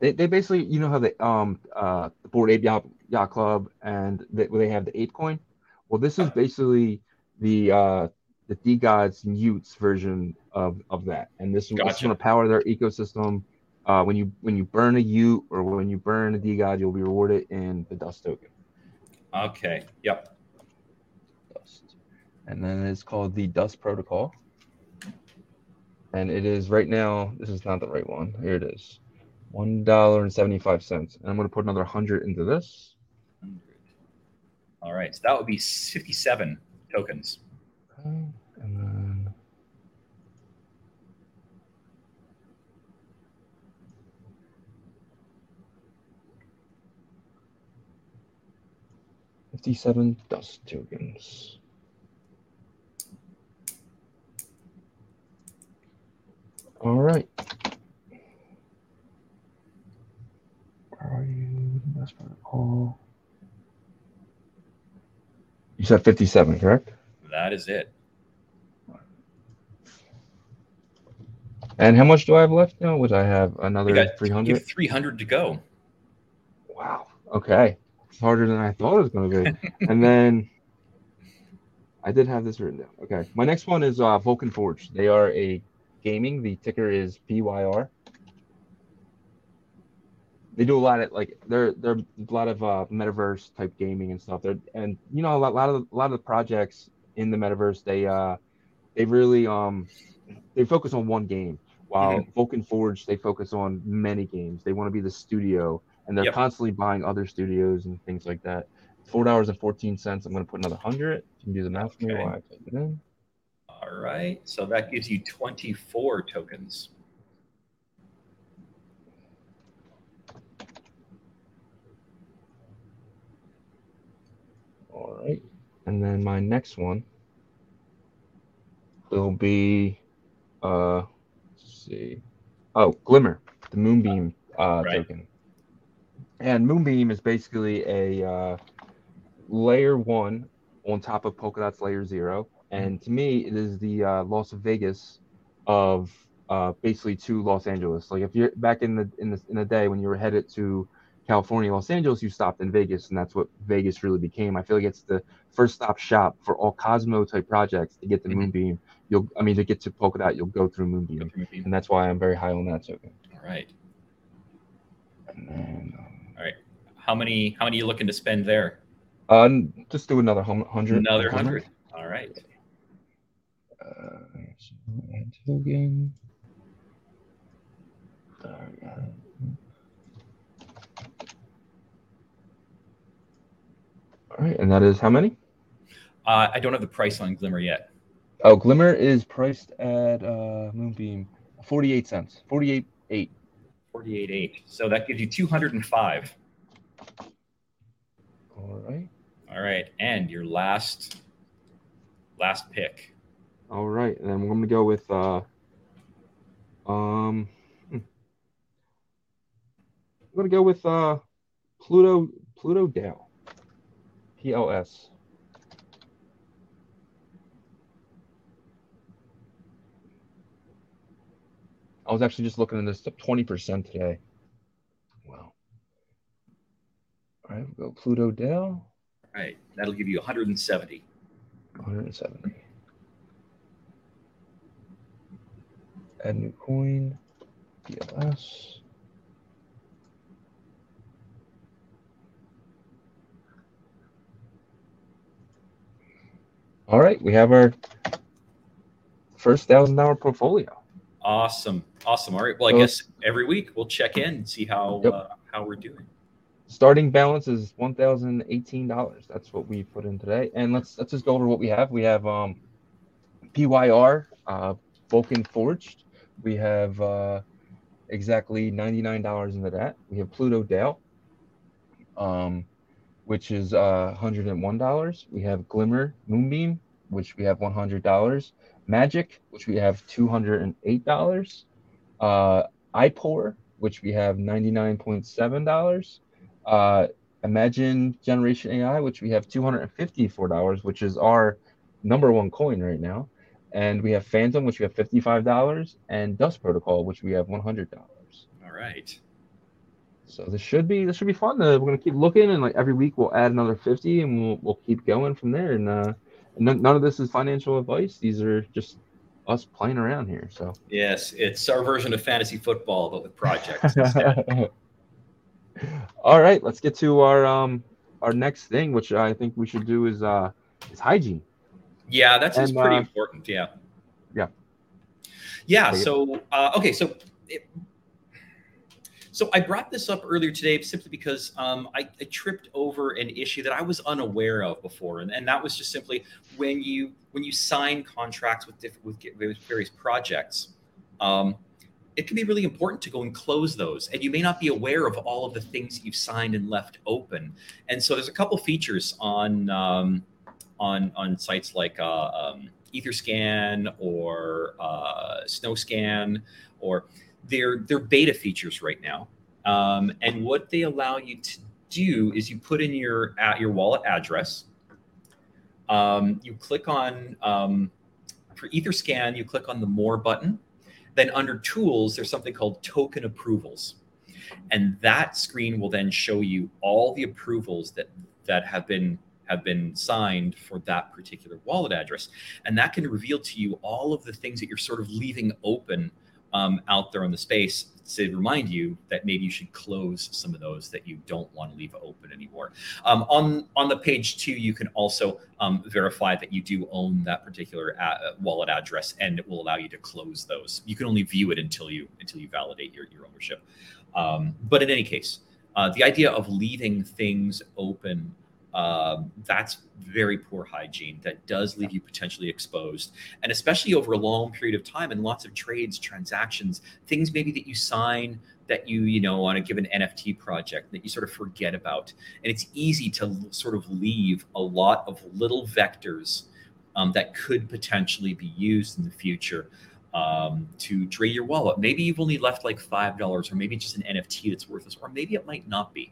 they they basically, you know how they um uh the Bored Ape Yacht, Yacht Club, and they, they have the Ape Coin. Well, this is basically the uh the DeGods Newts version of of that, and this gotcha. is going to power their ecosystem. Uh, when you when you burn a Ute or when you burn a DeGod, you'll be rewarded in the Dust token. Okay. Yep. Dust, and then it's called the Dust Protocol. And it is right now, this is not the right one. Here it is, one dollar and seventy-five cents. And I'm going to put another one hundred into this. All right. So that would be fifty-seven tokens. Okay. And then. fifty-seven Dust tokens. All right. Where are you? That's protocol. You said fifty-seven, correct? That is it. And how much do I have left now? Would I have another three hundred? three hundred to go. Wow. Okay. It's harder than I thought it was going to be. And then I did have this written down. Okay. My next one is uh, Vulcan Forge. They are a gaming. The ticker is P Y R. They do a lot of like they're they're a lot of uh, metaverse type gaming and stuff. They're and you know a lot, lot of a lot of the projects in the metaverse they uh they really um they focus on one game. While mm-hmm. Vulcan Forge, they focus on many games. They want to be the studio, and they're yep. constantly buying other studios and things like that. Four dollars and fourteen cents. I'm going to put another hundred. You can do the math for okay. me while I type it in. All right, so that gives you twenty-four tokens. All right, and then my next one will be, uh, let's see, oh, Glimmer, the Moonbeam uh, right. token. And Moonbeam is basically a uh, layer one on top of Polkadot's layer zero. And to me, it is the uh, Las Vegas of uh, basically to Los Angeles. Like if you're back in the in the in the day when you were headed to California, Los Angeles, you stopped in Vegas, and that's what Vegas really became. I feel like it's the first stop shop for all Cosmo type projects to get to mm-hmm. Moonbeam. You'll, I mean, to get to Polkadot, you'll go through Moonbeam, go through Moonbeam, and that's why I'm very high on that token. All right. And then, um, all right. How many? How many are you looking to spend there? Uh, just do another hundred. Another hundred. All right. Uh, all right, and that is how many? Uh, I don't have the price on Glimmer yet. Oh, Glimmer is priced at uh, Moonbeam forty-eight cents, forty-eight eight. Forty-eight eight. So that gives you two hundred and five. All right. All right. And your last last pick. All right. And I'm going to go with uh, um I'm going to go with uh, Pluto Pluto Dale. P L S. I was actually just looking at this up twenty percent today. Wow. All right, we'll go Pluto Dale. All right, that'll give you one hundred seventy. one hundred seventy. Add new coin, P L S. All right, we have our first one thousand dollars portfolio. Awesome. Awesome. All right. Well, I so, guess every week we'll check in and see how yep. uh, how we're doing. Starting balance is one thousand eighteen dollars. That's what we put in today. And let's let's just go over what we have. We have um, P Y R, uh, Vulcan Forged. We have uh, exactly ninety nine dollars into that. We have Pluto Dale, um, which is uh, one hundred and one dollars. We have Glimmer Moonbeam, which we have one hundred dollars. Magic, which we have two hundred eight dollars. Uh, I P O R, which we have ninety-nine point seven dollars. Uh, Imagine Generation A I, which we have two hundred fifty-four dollars, which is our number one coin right now. And we have Phantom, which we have fifty-five dollars. And Dust Protocol, which we have one hundred dollars. All right. So this should be this should be fun. Uh, we're going to keep looking, and like every week we'll add another fifty, and we'll we'll keep going from there. And uh, none of this is financial advice. These are just us playing around here. So yes, it's our version of fantasy football, but with projects instead. All right, let's get to our um our next thing, which I think we should do is uh is hygiene. Yeah, that's and, pretty uh, important. Yeah, yeah, yeah. So uh, okay, so. It, So I brought this up earlier today simply because um, I, I tripped over an issue that I was unaware of before, and, and that was just simply when you when you sign contracts with diff- with, with various projects, um, it can be really important to go and close those, and you may not be aware of all of the things that you've signed and left open. And so there's a couple features on um, on on sites like uh, um, Etherscan or uh, Snowscan or. They're, they're beta features right now. Um, and what they allow you to do is you put in your at your wallet address. Um, you click on, um, for Etherscan, you click on the More button. Then under Tools, there's something called Token Approvals. And that screen will then show you all the approvals that, that have been have been signed for that particular wallet address. And that can reveal to you all of the things that you're sort of leaving open Um, out there in the space to remind you that maybe you should close some of those that you don't want to leave open anymore. Um, on on the page two, you can also um, verify that you do own that particular a- wallet address, and it will allow you to close those. You can only view it until you until you validate your, your ownership. Um, but in any case, uh, the idea of leaving things open, Uh, that's very poor hygiene. That does leave you potentially exposed, and especially over a long period of time and lots of trades, transactions, things maybe that you sign that you, you know, on a given N F T project that you sort of forget about. And it's easy to l- sort of leave a lot of little vectors um, that could potentially be used in the future um, to trade your wallet. Maybe you've only left like five dollars, or maybe just an N F T that's worthless, or maybe it might not be.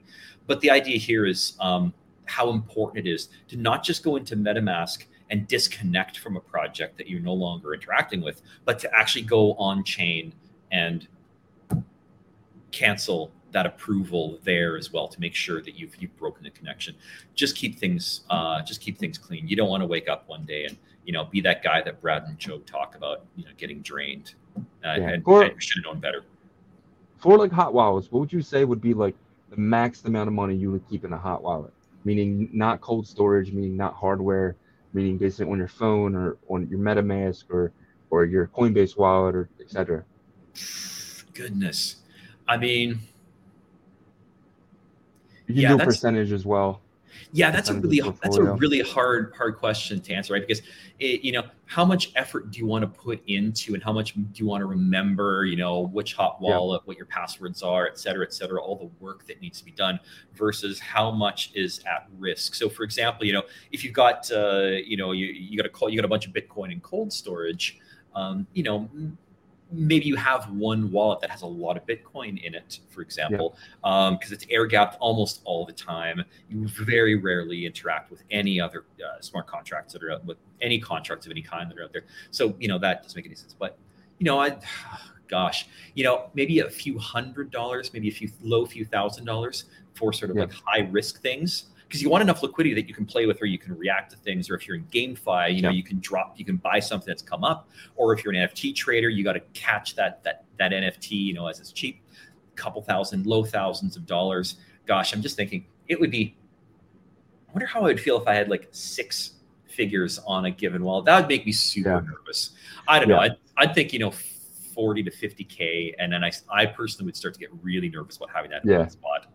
But the idea here is, um, how important it is to not just go into MetaMask and disconnect from a project that you're no longer interacting with, but to actually go on chain and cancel that approval there as well to make sure that you've you've broken the connection. Just keep things uh, just keep things clean. You don't want to wake up one day and you know be that guy that Brad and Joe talk about, you know, getting drained. Uh, yeah. And, for, and you should have known better. For like hot wallets, what would you say would be like the max amount of money you would keep in a hot wallet? Meaning not cold storage, meaning not hardware, meaning basically on your phone or on your MetaMask or or your Coinbase wallet or et cetera. Goodness. I mean, you can yeah, do a percentage as well. Yeah, that's a really that's a really hard hard question to answer, right? Because it, you know, how much effort do you want to put into, and how much do you want to remember? You know, which hot wallet, yeah. what your passwords are, et cetera, et cetera. All the work that needs to be done versus how much is at risk. So, for example, you know, if you've got uh, you know you you got a call, you got a bunch of Bitcoin in cold storage, um, you know. Maybe you have one wallet that has a lot of Bitcoin in it, for example, because yeah. um, it's air gapped almost all the time. You very rarely interact with any other uh, smart contracts that are out, with any contracts of any kind that are out there. So, you know, that doesn't make any sense. But, you know, I, gosh, you know, maybe a few hundred dollars, maybe a few low few thousand dollars for sort of yeah. like high risk things. Because you want enough liquidity that you can play with, or you can react to things, or if you're in GameFi, you know, you can drop, you can buy something that's come up, or if you're an N F T trader, you got to catch that that that N F T, you know, as it's cheap, couple thousand, low thousands of dollars. Gosh, I'm just thinking it would be. I wonder how I would feel if I had like six figures on a given wallet. That would make me super yeah. nervous. I don't yeah. know. I'd, I'd think, you know, forty to fifty K, and then I I personally would start to get really nervous about having that yeah. in one spot.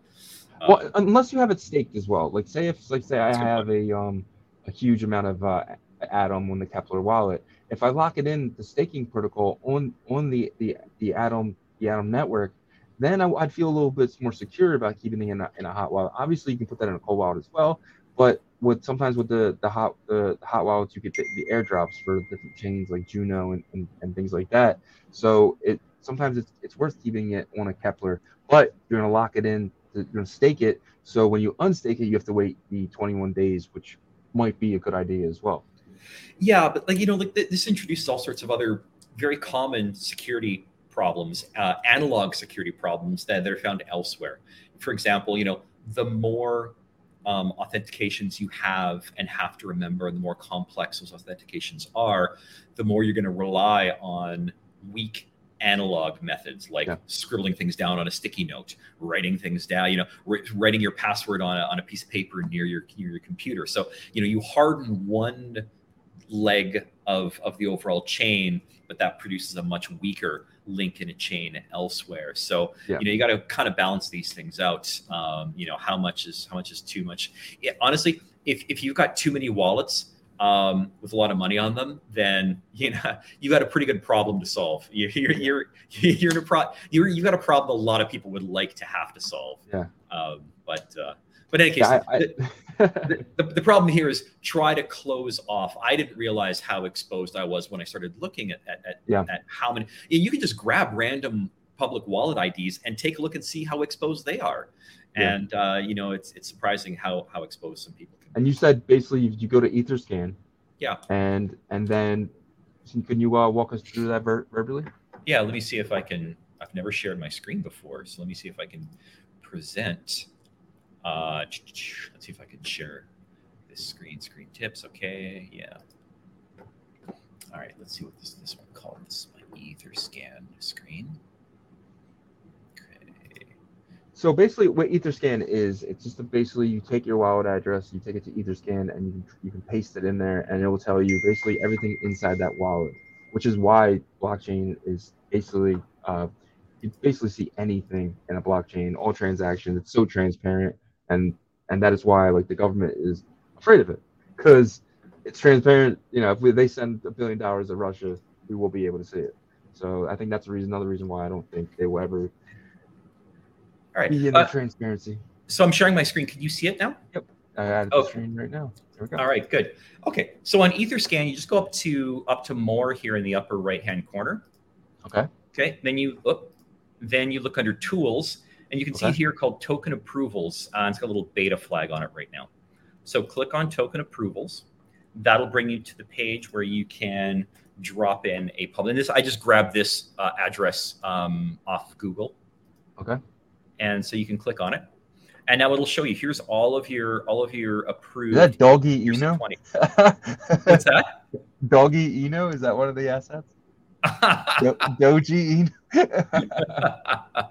Um, well, unless you have it staked as well. Like, say if, like, say I have a um a huge amount of uh, Atom on the Kepler wallet. If I lock it in the staking protocol on on the the the Atom the Atom network, then I, I'd feel a little bit more secure about keeping it in a, in a hot wallet. Obviously, you can put that in a cold wallet as well. But with sometimes with the the hot the hot wallets, you get the, the airdrops for different chains like Juno and, and, and things like that. So it sometimes it's it's worth keeping it on a Kepler, but you're gonna lock it in. You're going to stake it, so when you unstake it, you have to wait the twenty-one days, which might be a good idea as well. Yeah, but like you know, like th- this introduces all sorts of other very common security problems, uh, analog security problems that, that are found elsewhere. For example, you know, the more um, authentications you have and have to remember, and the more complex those authentications are, the more you're going to rely on weak analog methods like yeah. scribbling things down on a sticky note, writing things down, you know, r- writing your password on a, on a piece of paper near your, near your computer. So, you know, you harden one leg of, of the overall chain, but that produces a much weaker link in a chain elsewhere. So, yeah. you know, you got to kind of balance these things out. Um, you know, how much is, how much is too much? It, honestly, if, if you've got too many wallets, um with a lot of money on them, then you know you got a pretty good problem to solve. You're you're you're, you're in a pro. You're you got a problem a lot of people would like to have to solve. Yeah. Um. But uh, but in any case, yeah, I, the, I... the, the the problem here is try to close off. I didn't realize how exposed I was when I started looking at at at, yeah. at how many. You can just grab random public wallet I Ds and take a look and see how exposed they are. Yeah. And uh, you know, it's it's surprising how how exposed some people can be. And you said basically you, you go to Etherscan. Yeah. And and then can you uh, walk us through that ver- verbally? Yeah. Let me see if I can. I've never shared my screen before, so let me see if I can present. Uh, let's see if I can share this screen. Screen tips. Okay. Yeah. All right. Let's see what this this one called. This is my Etherscan screen. So basically, what Etherscan is, it's just a, basically you take your wallet address, you take it to Etherscan, and you, you can paste it in there, and it will tell you basically everything inside that wallet, which is why blockchain is basically uh, you basically see anything in a blockchain, all transactions. It's so transparent, and and that is why like the government is afraid of it, because it's transparent. You know, if we, they send a billion dollars to Russia, we will be able to see it. So I think that's a reason, another reason why I don't think they will ever. All right. Yeah, the uh, transparency. So I'm sharing my screen. Can you see it now? Yep. I added okay. the screen right now. There we go. All right, good. Okay. So on Etherscan, you just go up to up to more here in the upper right-hand corner. Okay. Okay. Then you look. Then you look under Tools, and you can okay. see here called Token Approvals. Uh, it's got a little beta flag on it right now. So click on Token Approvals. That'll bring you to the page where you can drop in a public. And this, I just grabbed this uh, address um, off Google. Okay. And so you can click on it, and now it'll show you. Here's all of your all of your approved. Is that Doggy Eno? What's that? Doggy Eno, is that one of the assets? Do- Doji Eno.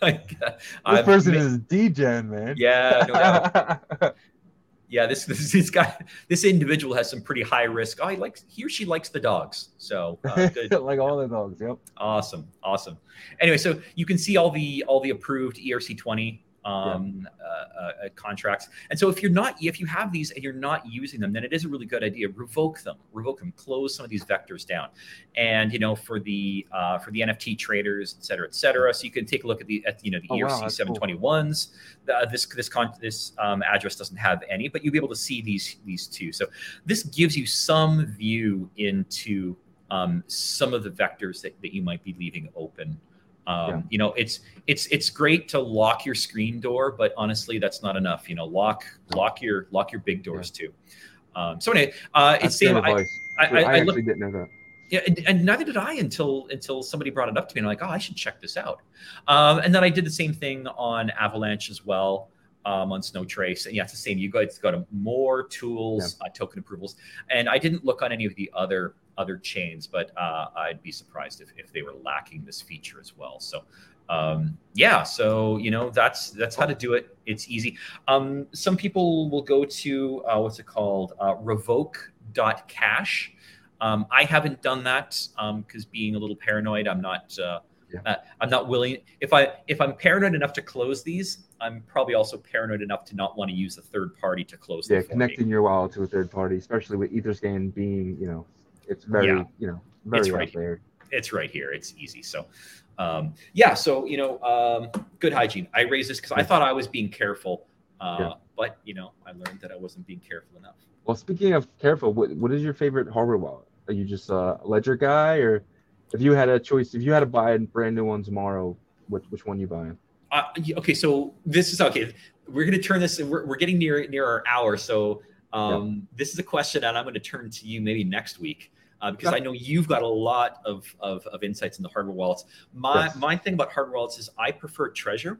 Like, this I've person missed... is D-Gen, man. Yeah, no doubt. Yeah, this this this guy, this individual has some pretty high risk. Oh, he likes he or she likes the dogs, so uh, good. Like all the dogs, yep. Awesome, awesome. Anyway, so you can see all the all the approved E R C twenty um, yeah. uh, uh, contracts. And so if you're not, if you have these and you're not using them, then it is a really good idea. Revoke them, revoke them, close some of these vectors down. And, you know, for the, uh, for the N F T traders, et cetera, et cetera. So you can take a look at the, at, you know, the oh, E R C wow, seven twenty-ones, cool. uh, this, this, con- this um, address doesn't have any, but you'll be able to see these, these two. So this gives you some view into um, some of the vectors that, that you might be leaving open. Um, yeah. You know, it's it's it's great to lock your screen door, but honestly, that's not enough. You know, lock lock your lock your big doors yeah. too. Um, so anyway, uh, it's same. I, I, I, I, I actually didn't know that. Yeah, and, and neither did I until until somebody brought it up to me. And I'm like, oh, I should check this out. Um, and then I did the same thing on Avalanche as well. Um, on Snowtrace, and yeah, it's the same. You guys got more tools, yeah. uh, token approvals, and I didn't look on any of the other other chains, but uh, I'd be surprised if, if they were lacking this feature as well. So, um, yeah, so you know that's that's how to do it. It's easy. Um, some people will go to uh, what's it called, uh, revoke dot cash. Um, I haven't done that um, because being a little paranoid, I'm not. Uh, Yeah. Uh, I'm not willing. If I if I'm paranoid enough to close these, I'm probably also paranoid enough to not want to use a third party to close. Yeah, connecting me. Your wallet to a third party, especially with Etherscan being, you know, it's very, yeah. you know, very it's right there. It's right here. It's easy. So, um, yeah. So you know, um, good hygiene. I raised this because I thought I was being careful, uh, yeah. but you know, I learned that I wasn't being careful enough. Well, speaking of careful, what what is your favorite hardware wallet? Are you just a Ledger guy or? If you had a choice, if you had to buy a brand new one tomorrow, which which one are you buying? Uh, okay, so this is okay. We're going to turn this. We're we're getting near near our hour, so um, yeah. this is a question that I'm going to turn to you maybe next week uh, because yeah. I know you've got a lot of, of of insights into hardware wallets. My yes. my thing about hardware wallets is I prefer Trezor,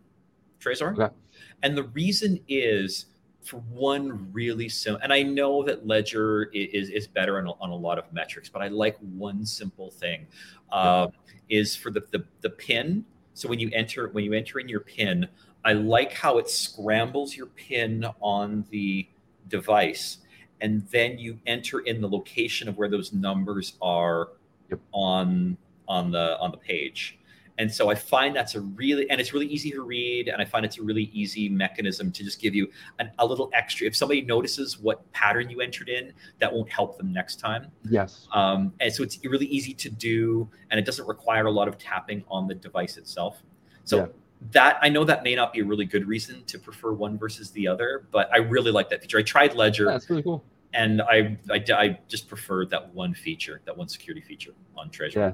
Trezor, okay. and the reason is. For one really simple, and I know that Ledger is is better on a, on a lot of metrics, but I like one simple thing, uh, yeah. is for the, the the pin. So when you enter when you enter in your pin, I like how it scrambles your pin on the device, and then you enter in the location of where those numbers are yep. on on the on the page. And so I find that's a really, and it's really easy to read. And I find it's a really easy mechanism to just give you an, a little extra. If somebody notices what pattern you entered in, that won't help them next time. Yes. Um, and so it's really easy to do. And it doesn't require a lot of tapping on the device itself. So yeah. that, I know that may not be a really good reason to prefer one versus the other, but I really like that feature. I tried Ledger. That's really cool. And I, I, I just preferred that one feature, that one security feature on Trezor. Yeah.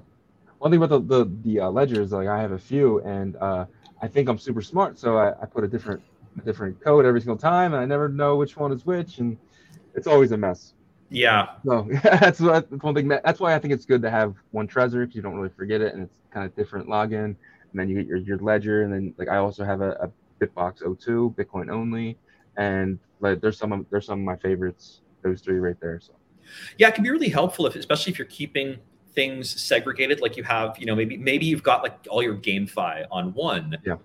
One thing about the the, the uh, ledgers, like I have a few, and uh, I think I'm super smart, so I, I put a different a different code every single time, and I never know which one is which, and it's always a mess. Yeah. So that's what, that's one thing. That, that's why I think it's good to have one Trezor because you don't really forget it, and it's kind of different login, and then you get your, your ledger, and then like I also have a, a Bitbox oh two, Bitcoin only, and like there's some of, there's some of my favorites, those three right there. So. Yeah, it can be really helpful, if especially if you're keeping things segregated, like you have, you know, maybe maybe you've got like all your GameFi on one yeah.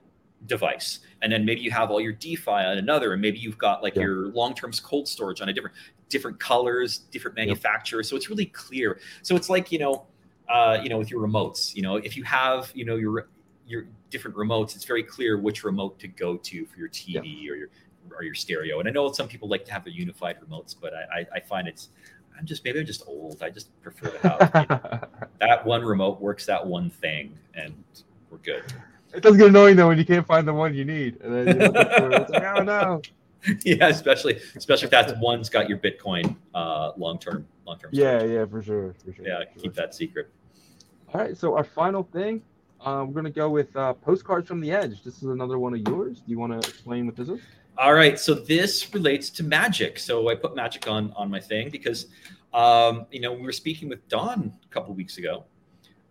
device, and then maybe you have all your DeFi on another, and maybe you've got like yeah. your long-term cold storage on a different, different colors, different manufacturer. Yep. So it's really clear. So it's like, you know, uh, you know, with your remotes, you know, if you have, you know, your your different remotes, it's very clear which remote to go to for your T V yeah. or your or your stereo. And I know some people like to have their unified remotes, but I, I, I find it's I'm just, maybe I'm just old. I just prefer to have you know, that one remote works that one thing and we're good. It does get annoying though when you can't find the one you need. And then you're looking for it. It's like, oh no. Yeah, especially, especially if that one's got your Bitcoin uh, long-term, long-term. Yeah, storage. yeah, for sure. For sure. Yeah, for keep sure. that secret. All right. So our final thing, uh, we're going to go with uh, Postcards from the Edge. This is another one of yours. Do you want to explain what this is? All right, so this relates to Magic. So I put Magic on, on my thing because, um, you know, we were speaking with Don a couple of weeks ago.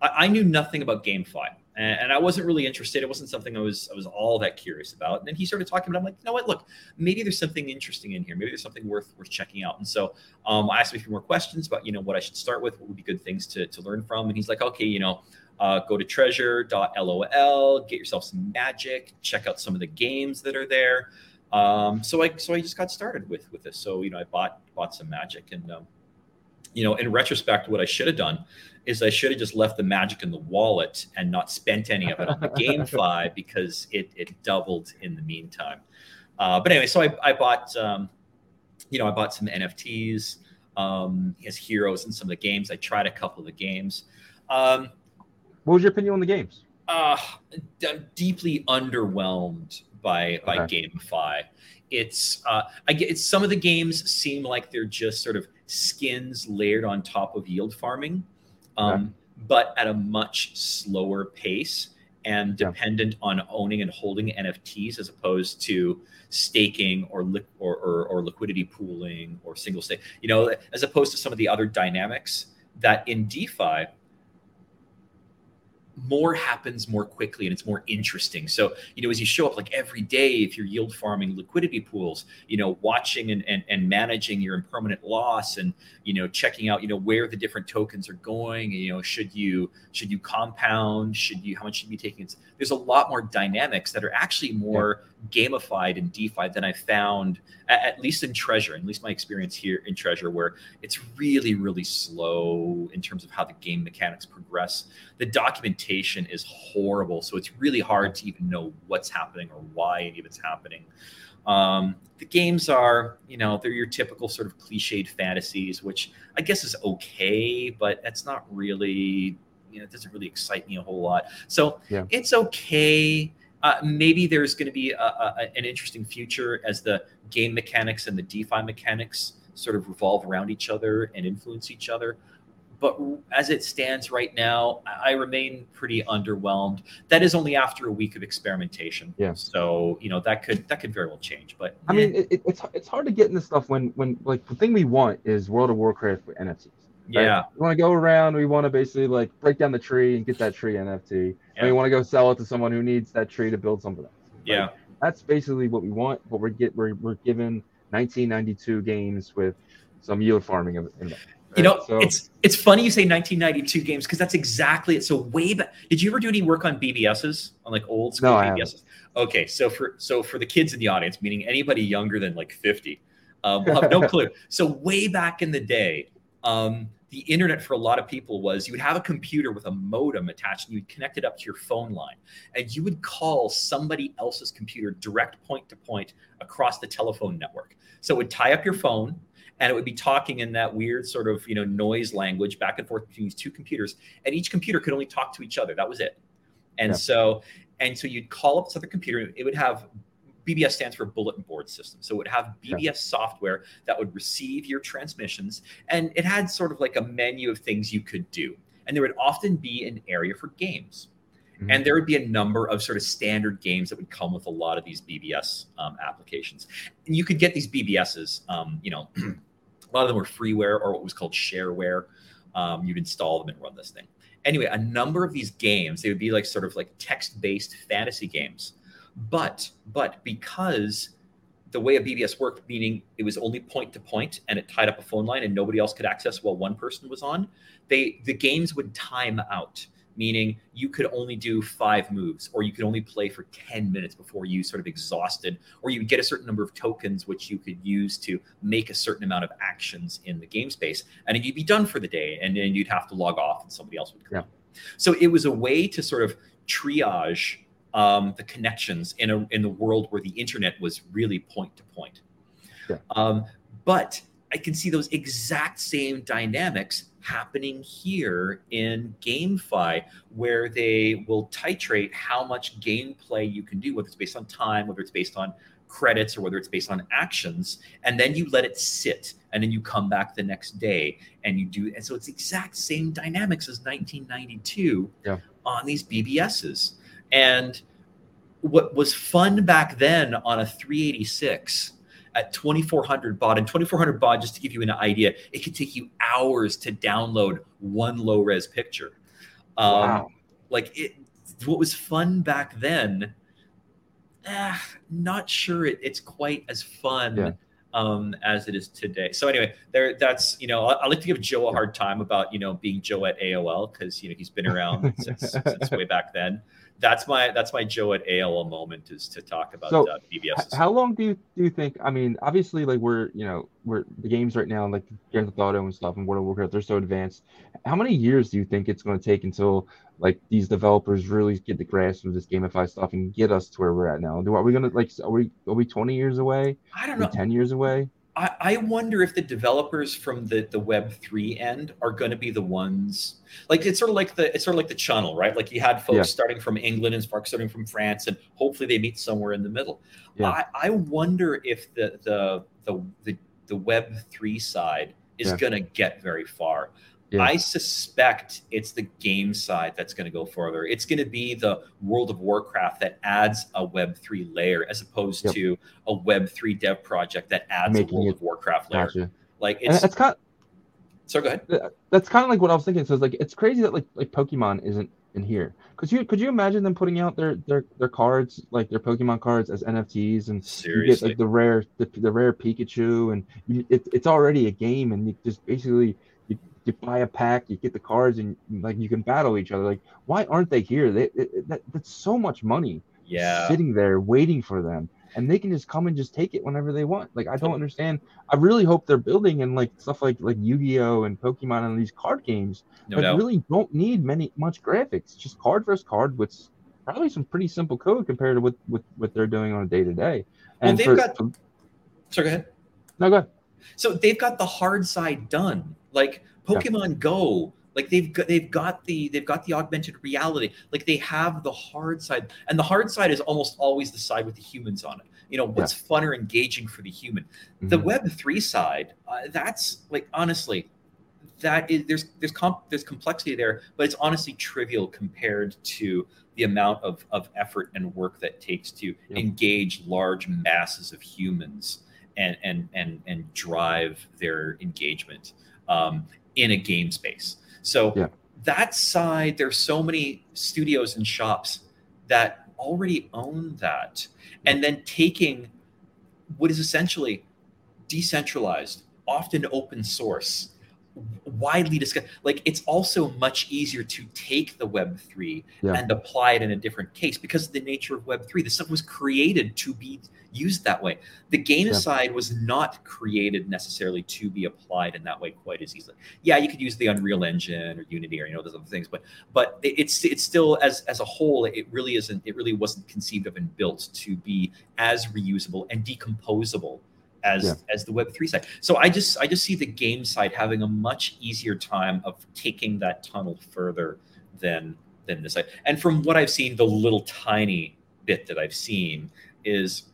I, I knew nothing about GameFi, and, and I wasn't really interested. It wasn't something I was I was all that curious about. And then he started talking about it. I'm like, you know what? Look, maybe there's something interesting in here. Maybe there's something worth worth checking out. And so um, I asked him a few more questions about, you know, what I should start with, what would be good things to, to learn from. And he's like, okay, you know, Uh, go to treasure dot lol, get yourself some Magic, check out some of the games that are there. Um, so I so I just got started with with this. So you know I bought bought some Magic, and um, you know, in retrospect, what I should have done is I should have just left the magic in the wallet and not spent any of it on the GameFi because it it doubled in the meantime. Uh, but anyway, so I, I bought, um, you know, I bought some N F Ts um, as heroes in some of the games. I tried a couple of the games. Um, what was your opinion on the games? Uh, I'm deepely underwhelmed by by okay. GameFi. It's uh, I get it's, some of the games seem like they're just sort of skins layered on top of yield farming. Um, yeah. But at a much slower pace and dependent yeah. on owning and holding N F Ts as opposed to staking or, li- or, or, or liquidity pooling or single stake, you know, as opposed to some of the other dynamics that in DeFi more happens more quickly and it's more interesting. So, you know, as you show up like every day, if you're yield farming liquidity pools, you know, watching and, and, and managing your impermanent loss and, you know, checking out, you know, where the different tokens are going, you know, should you, should you compound, should you, how much should you be taking? It's, there's a lot more dynamics that are actually more yeah. gamified in DeFi than I found, at, at least in Trezor, at least my experience here in Trezor, where it's really, really slow in terms of how the game mechanics progress. The documentation is horrible, so it's really hard to even know what's happening or why any of it's happening. Um, the games are, you know, they're your typical sort of cliched fantasies, which I guess is okay, but that's not really, you know, it doesn't really excite me a whole lot. So yeah. it's okay. Uh, maybe there's going to be a, a, an interesting future as the game mechanics and the DeFi mechanics sort of revolve around each other and influence each other. But as it stands right now, I remain pretty underwhelmed. That is only after a week of experimentation. Yeah. So, you know, that could that could very well change. But I mean, it, it's it's hard to get into stuff when, when like, the thing we want is World of Warcraft with N F Ts. Right? Yeah. We want to go around. We want to basically, like, break down the tree and get that tree N F T. Yeah. And we want to go sell it to someone who needs that tree to build something else. Like, yeah. That's basically what we want. But we're, get, we're, we're given nineteen ninety-two games with some yield farming of it. You know, so, it's it's funny you say nineteen ninety-two games because that's exactly it. So way back, did you ever do any work on B B Ss, on like old school no, B B Ss? Okay, so for so for the kids in the audience, meaning anybody younger than like fifty, um, will have no clue. So way back in the day, um, the internet for a lot of people was you would have a computer with a modem attached and you'd connect it up to your phone line and you would call somebody else's computer direct point to point across the telephone network. So it would tie up your phone. And it would be talking in that weird sort of, you know, noise language back and forth between these two computers. And each computer could only talk to each other. That was it. And yeah. so and so you'd call up this other computer. It would have B B S stands for bulletin board system. So it would have B B S yeah. software that would receive your transmissions. And it had sort of like a menu of things you could do. And there would often be an area for games. Mm-hmm. And there would be a number of sort of standard games that would come with a lot of these B B S um, applications. And you could get these B B Ss, um, you know, a lot of them were freeware or what was called shareware. Um, you'd install them and run this thing. Anyway, a number of these games, they would be like sort of like text-based fantasy games. But but because the way a B B S worked, meaning it was only point-to-point and it tied up a phone line and nobody else could access while one person was on, they the games would time out. Meaning you could only do five moves or you could only play for ten minutes before you sort of exhausted, or you would get a certain number of tokens, which you could use to make a certain amount of actions in the game space. And then you'd be done for the day and then you'd have to log off and somebody else would come. Yeah. So it was a way to sort of triage um, the connections in a, in the world where the internet was really point to point. Yeah. Um, but I can see those exact same dynamics happening here in GameFi, where they will titrate how much gameplay you can do, whether it's based on time, whether it's based on credits, or whether it's based on actions, and then you let it sit, and then you come back the next day, and you do, and so it's the exact same dynamics as nineteen ninety-two yeah. on these B B Ss. And what was fun back then on a three eighty-six at twenty-four hundred baud, and twenty-four hundred baud, just to give you an idea, it could take you hours to download one low res picture. Um, wow. Like it, what was fun back then, eh, not sure it, it's quite as fun yeah. um, as it is today. So anyway, there, that's, you know, I, I like to give Joe a hard time about, you know, being Joe at A O L, because, you know, he's been around since, since way back then. that's my that's my Joe at A L moment, is to talk about so uh, B B S. How long do you do you think? I mean, obviously, like we're you know we're the games right now, like Grand Theft Auto and stuff, and World of Warcraft, they're so advanced. How many years do you think it's going to take until like these developers really get the grasp of this gamified stuff and get us to where we're at now? Do are we gonna like are we are we twenty years away? I don't know. Ten years away. I, I wonder if the developers from the, the Web three end are going to be the ones, like it's sort of like the it's sort of like the channel, right? Like you had folks yeah. starting from England and folks starting from France, and hopefully they meet somewhere in the middle. Yeah. I, I wonder if the the the the, the Web three side is yeah. going to get very far. Yeah. I suspect it's the game side that's going to go farther. It's going to be the World of Warcraft that adds a Web three layer, as opposed yep. to a Web three dev project that adds Making a World it, of Warcraft layer. Gotcha. Like it's, it's kind of, so go ahead. That's kind of like what I was thinking. So it's like it's crazy that like like Pokemon isn't in here. Could you could you imagine them putting out their their, their cards, like their Pokemon cards, as N F Ts, and Seriously. you get like the rare the, the rare Pikachu, and you, it, it's already a game, and you just basically. You buy a pack, you get the cards, and like you can battle each other. Like, why aren't they here? They, it, it, that, that's so much money yeah. sitting there waiting for them, and they can just come and just take it whenever they want. Like, I don't understand. I really hope they're building and like stuff like like Yu-Gi-Oh and Pokemon and these card games. No that really don't need many much graphics. Just card versus card with probably some pretty simple code compared to what what, what they're doing on a day to day. And well, they've for, got. Um, Sorry, go ahead. No, go ahead. So they've got the hard side done, like. Pokemon yeah. Go, like they've got, they've got the they've got the augmented reality, like they have the hard side, and the hard side is almost always the side with the humans on it. You know, what's yeah. fun or engaging for the human. Mm-hmm. The Web three side, uh, that's like honestly, that is there's there's comp, there's complexity there, but it's honestly trivial compared to the amount of of effort and work that takes to yeah. engage large masses of humans and and and and drive their engagement. Um, in a game space. So yeah. that side, there's so many studios and shops that already own that. Yeah. And then taking what is essentially decentralized, often open source, widely discussed. Like it's also much easier to take the Web three yeah. and apply it in a different case because of the nature of Web three. The stuff was created to be used that way. The game yeah. side was not created necessarily to be applied in that way quite as easily. Yeah, you could use the Unreal Engine or Unity or you know those other things, but but it's it's still as as a whole, it really isn't. It really wasn't conceived of and built to be as reusable and decomposable as yeah. as the Web three side. So I just I just see the game side having a much easier time of taking that tunnel further than than this side. And from what I've seen, the little tiny bit that I've seen is.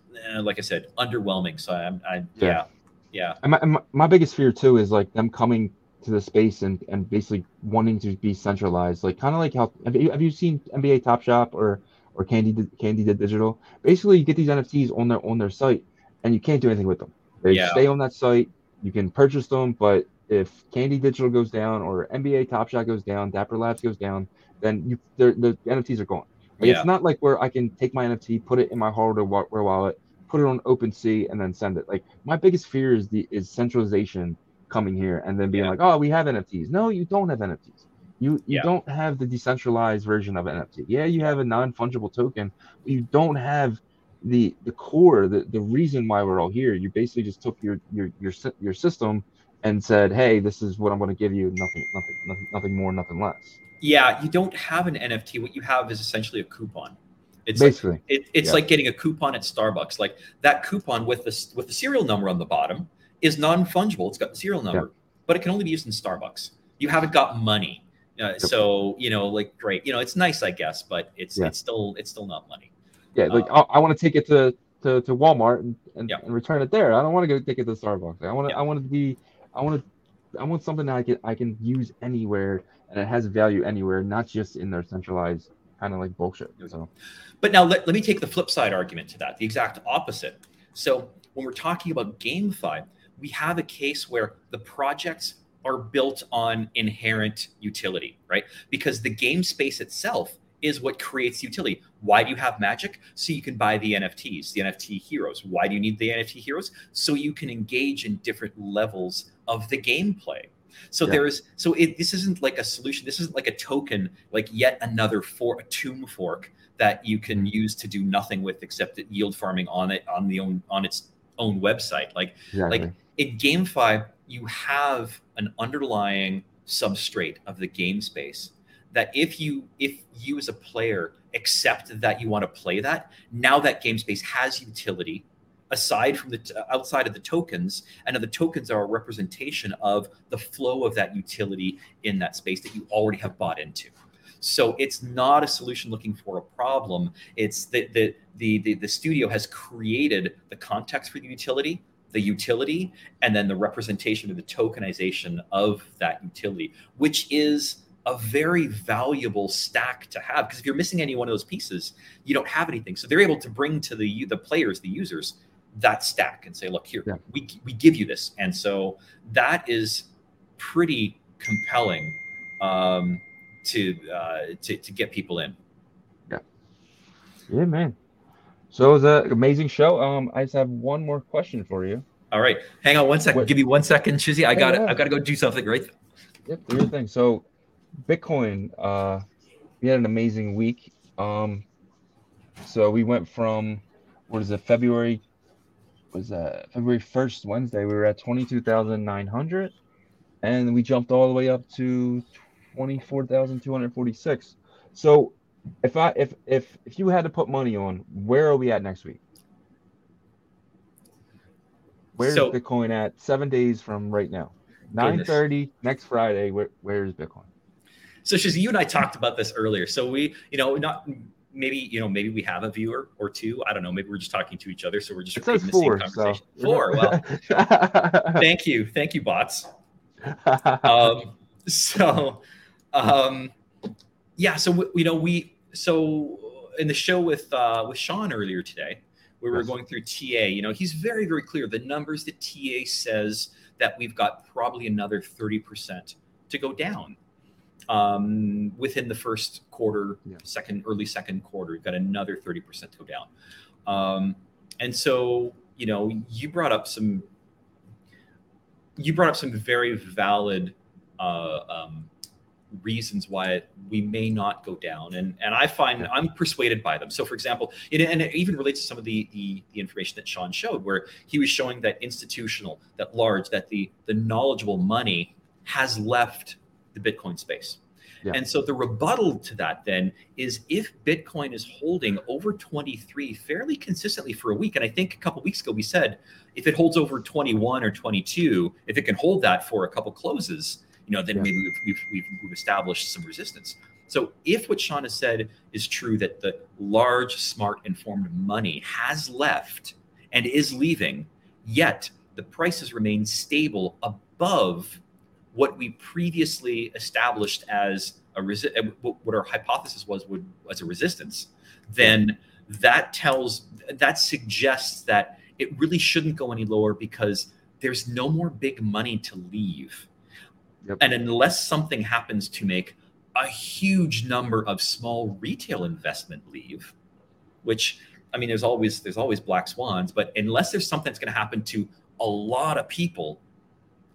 Like I said, underwhelming. So I'm, I, yeah, yeah. yeah. And, my, and my, my biggest fear too is like them coming to the space and, and basically wanting to be centralized. Like kind of like how have you, have you seen N B A Top Shop or or Candy Candy Digital? Basically, you get these N F Ts on their on their site, and you can't do anything with them. They yeah. stay on that site. You can purchase them, but if Candy Digital goes down or N B A Top Shot goes down, Dapper Labs goes down, then you, the N F Ts are gone. Like yeah. It's not like where I can take my N F T, put it in my hardware wallet, put it on OpenSea, and then send it. Like my biggest fear is the is centralization coming here and then being yeah. like, oh, we have N F Ts. No, you don't have N F Ts. You you yeah. don't have the decentralized version of an N F T. Yeah, you have a non-fungible token, but you don't have the the core, the, the reason why we're all here. You basically just took your your your your system and said, hey, this is what I'm going to give you. Nothing, nothing, nothing, nothing more, nothing less. Yeah, you don't have an N F T. What you have is essentially a coupon. It's basically like, it, it's yeah. like getting a coupon at Starbucks. Like that coupon with the with the serial number on the bottom is non-fungible. It's got the serial number, yeah. but it can only be used in Starbucks. You haven't got money, uh, yep. so you know, like great, you know, it's nice, I guess, but it's yeah. it's still it's still not money. Yeah, like um, I, I want to take it to, to, to Walmart and and, yeah. and return it there. I don't want to go take it to Starbucks. I want to yeah. I want to be I want to I want something that I can I can use anywhere. And it has value anywhere, not just in their centralized kind of like bullshit. So. But now let, let me take the flip side argument to that, the exact opposite. So when we're talking about GameFi, we have a case where the projects are built on inherent utility, right? Because the game space itself is what creates utility. Why do you have Magic? So you can buy the N F Ts, the N F T heroes. Why do you need the N F T heroes? So you can engage in different levels of the gameplay. So yeah. there is so it, this isn't like a solution. This isn't like a token, like yet another for a tomb fork that you can use to do nothing with except yield farming on it on the own on its own website. Like exactly. like in GameFi, you have an underlying substrate of the game space that if you if you as a player accept that you want to play that, now that game space has utility aside from the t- outside of the tokens, and the tokens are a representation of the flow of that utility in that space that you already have bought into. So it's not a solution looking for a problem. It's the the the the, the studio has created the context for the utility, the utility, and then the representation of the tokenization of that utility, which is a very valuable stack to have, because if you're missing any one of those pieces, you don't have anything. So they're able to bring to the the players, the users, that stack and say, look, here, yeah. we we give you this. And so that is pretty compelling um, to, uh, to to get people in. Yeah. Yeah, man. So it was an amazing show. Um, I just have one more question for you. All right. Hang on one second. What? Give me one second, Shizzy. I got yeah, yeah. I've got to go do something, right? Yep, do your thing. So Bitcoin, uh, we had an amazing week. Um, so we went from, what is it, February, was that February first, Wednesday, we were at twenty-two thousand nine hundred, and we jumped all the way up to twenty-four thousand two hundred forty-six. So if I if if if you had to put money on, where are we at next week? Where's so, Bitcoin at seven days from right now? nine thirty next Friday, where where is Bitcoin? So Shizzy, you and I talked about this earlier. So we, you know, not maybe, you know, maybe we have a viewer or two. I don't know. Maybe we're just talking to each other. So we're just it says four, the same conversation. So. Four. Well, thank you. Thank you, bots. Um, so, um, yeah. So, we, you know, we, so in the show with, uh, with Sean earlier today, we were yes. going through T A, you know, he's very, very clear. The numbers that T A says that we've got probably another thirty percent to go down. Um, within the first quarter, yeah. second, early second quarter, you've got another thirty percent to go down. Um, and so, you know, you brought up some, you brought up some very valid uh, um, reasons why we may not go down. And, and I find I'm persuaded by them. So for example, it, and it even relates to some of the, the, the information that Sean showed, where he was showing that institutional, that large, that the, the knowledgeable money has left the Bitcoin space. Yeah. And so the rebuttal to that then is if Bitcoin is holding over twenty-three fairly consistently for a week, and I think a couple of weeks ago we said if it holds over twenty-one or twenty-two, if it can hold that for a couple closes, you know, then yeah. maybe we've, we've, we've, we've established some resistance. So if what Sean has said is true, that the large, smart, informed money has left and is leaving, yet the prices remain stable above what we previously established as a resi- what our hypothesis was would as a resistance, then that tells that suggests that it really shouldn't go any lower because there's no more big money to leave. Yep. And unless something happens to make a huge number of small retail investment leave, which I mean, there's always there's always black swans, but unless there's something that's going to happen to a lot of people,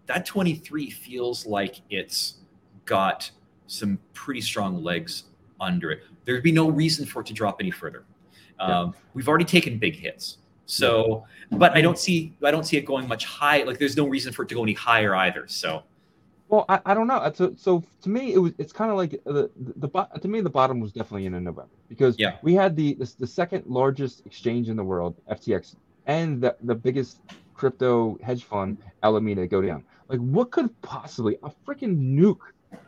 that twenty-three feels like it's got some pretty strong legs under it. There'd be no reason for it to drop any further. Um, yeah. We've already taken big hits, so but I don't see I don't see it going much higher. Like there's no reason for it to go any higher either. So, well, I, I don't know. So, so to me, it was it's kind of like the, the the to me the bottom was definitely in November because yeah. we had the, the the second largest exchange in the world, F T X, and the the biggest crypto hedge fund, Alameda, go down. Like what could possibly a freaking nuke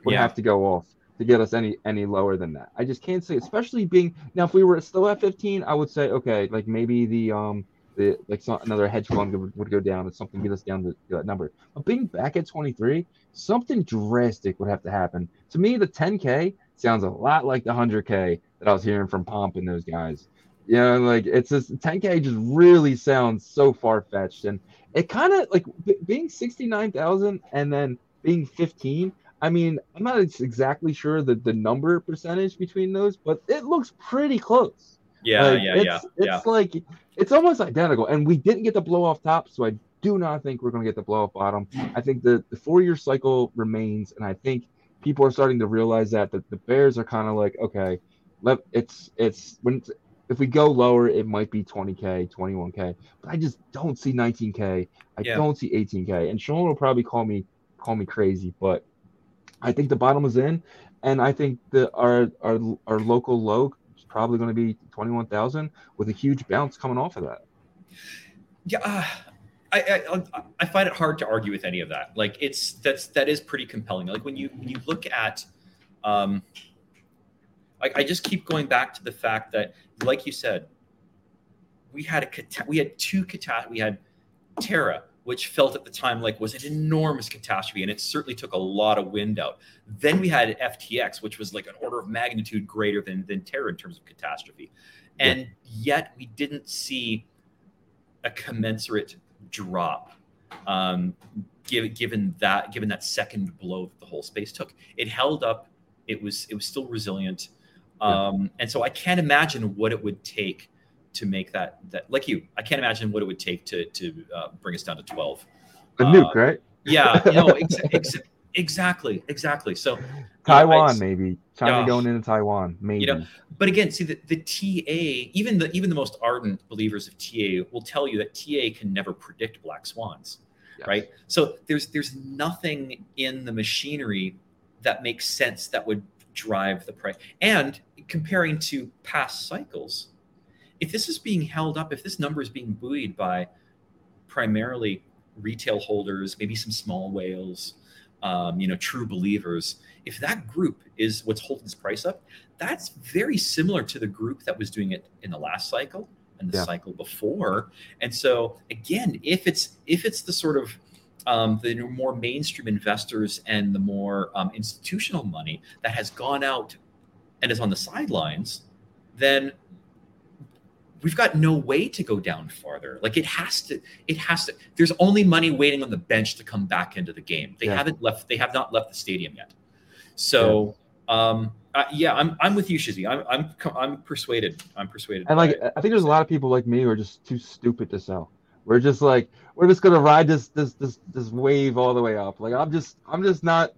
would yeah. have to go off to get us any any lower than that? I just can't say, especially being now if we were still at fifteen, I would say okay, like maybe the um the like some, another hedge fund would, would go down and something get us down to that number. But being back at twenty-three, something drastic would have to happen. To me, the ten K sounds a lot like the one hundred K that I was hearing from Pomp and those guys. You know, like it's just ten K just really sounds so far-fetched, and it kind of like b- being sixty-nine thousand and then being fifteen. I mean, I'm not exactly sure the, the number percentage between those, but it looks pretty close. Yeah, like, yeah, it's, yeah. It's yeah. like it's almost identical, and we didn't get the blow off top, so I do not think we're going to get the blow off bottom. I think the, the four-year cycle remains, and I think people are starting to realize that that the bears are kind of like okay. let it's it's when it's, if we go lower, it might be twenty K, twenty-one K, but I just don't see nineteen K. I yeah. don't see eighteen K. And Sean will probably call me call me crazy, but I think the bottom is in, and I think that our our our local low is probably going to be twenty-one thousand with a huge bounce coming off of that. Yeah. Uh... I, I I find it hard to argue with any of that. Like it's that's that is pretty compelling. Like when you when you look at, um, like I just keep going back to the fact that, like you said, we had a we had two catastrophes. We had Terra, which felt at the time like was an enormous catastrophe, and it certainly took a lot of wind out. Then we had F T X, which was like an order of magnitude greater than than Terra in terms of catastrophe, and yeah. yet we didn't see a commensurate drop um give, given that given that second blow that the whole space took. It held up, it was it was still resilient, um yeah. and so I can't imagine what it would take to make that that like you I can't imagine what it would take to to uh, bring us down to twelve a uh, nuke, right? Yeah, you know, ex- ex- exactly exactly so Taiwan, you know, maybe China uh, going into Taiwan, maybe. You know, but again, see the, the T A, even the even the most ardent believers of T A will tell you that T A can never predict black swans, yes. right? So there's there's nothing in the machinery that makes sense that would drive the price. And comparing to past cycles, if this is being held up, if this number is being buoyed by primarily retail holders, maybe some small whales, um, you know, true believers. If that group is what's holding this price up, that's very similar to the group that was doing it in the last cycle and the yeah. cycle before. And so again, if it's if it's the sort of um, the more mainstream investors and the more um, institutional money that has gone out and is on the sidelines, then we've got no way to go down farther. Like it has to, it has to, there's only money waiting on the bench to come back into the game. They yeah. haven't left, they have not left the stadium yet. So, um, uh, yeah, I'm I'm with you, Shizzy. I'm I'm I'm persuaded. I'm persuaded. And like, it. I think there's a lot of people like me who are just too stupid to sell. We're just like, we're just gonna ride this this this this wave all the way up. Like, I'm just I'm just not.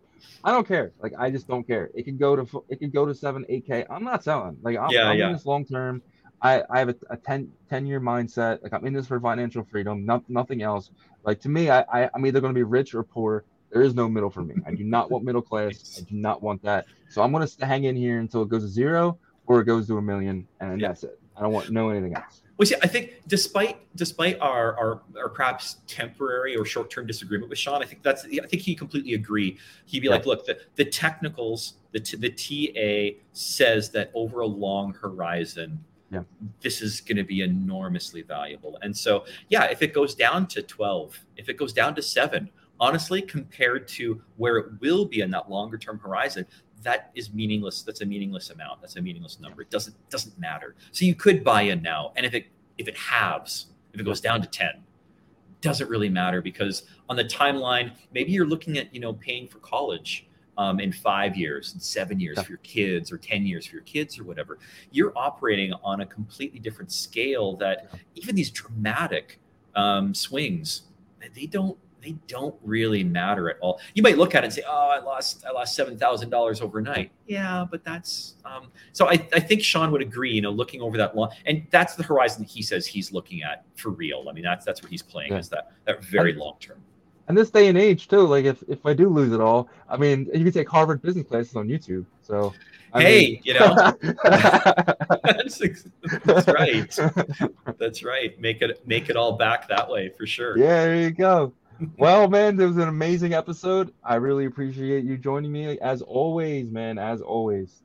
I don't care. Like, I just don't care. It can go to it can go to seven, eight K. I'm not selling. Like, I'm, yeah, I'm yeah. in this long term. I, I have a, a ten, ten year mindset. Like, I'm in this for financial freedom. Not, nothing else. Like, to me, I, I I'm either gonna be rich or poor. There is no middle for me. I do not want middle class. I do not want that. So I'm going to hang in here until it goes to zero or it goes to a million, and yeah. that's it. I don't want to know anything else. Well, see, I think despite despite our our, our perhaps temporary or short-term disagreement with Sean, I think that's I think he completely agree. He'd be yeah. like, look, the, the technicals, the t- the T A says that over a long horizon, yeah. this is going to be enormously valuable. And so, yeah, if it goes down to twelve, if it goes down to seven, honestly, compared to where it will be in that longer term horizon, that is meaningless. That's a meaningless amount. That's a meaningless number. It doesn't doesn't matter. So you could buy in now. And if it if it halves, if it goes down to ten, doesn't really matter, because on the timeline, maybe you're looking at, you know, paying for college um, in five years and seven years yeah. for your kids, or ten years for your kids, or whatever. You're operating on a completely different scale that yeah. even these dramatic um, swings, they don't They don't really matter at all. You might look at it and say, "Oh, I lost, I lost seven thousand dollars overnight." Yeah, but that's um, so. I, I think Sean would agree. You know, looking over that long, and that's the horizon that he says he's looking at for real. I mean, that's that's what he's playing yeah. is that that very long term. And this day and age too, like if, if I do lose it all, I mean, you can take Harvard business classes on YouTube. So I hey, mean... you know, that's, that's right. That's right. Make it make it all back that way for sure. Yeah, there you go. Well, man, it was an amazing episode. I really appreciate you joining me as always, man, as always.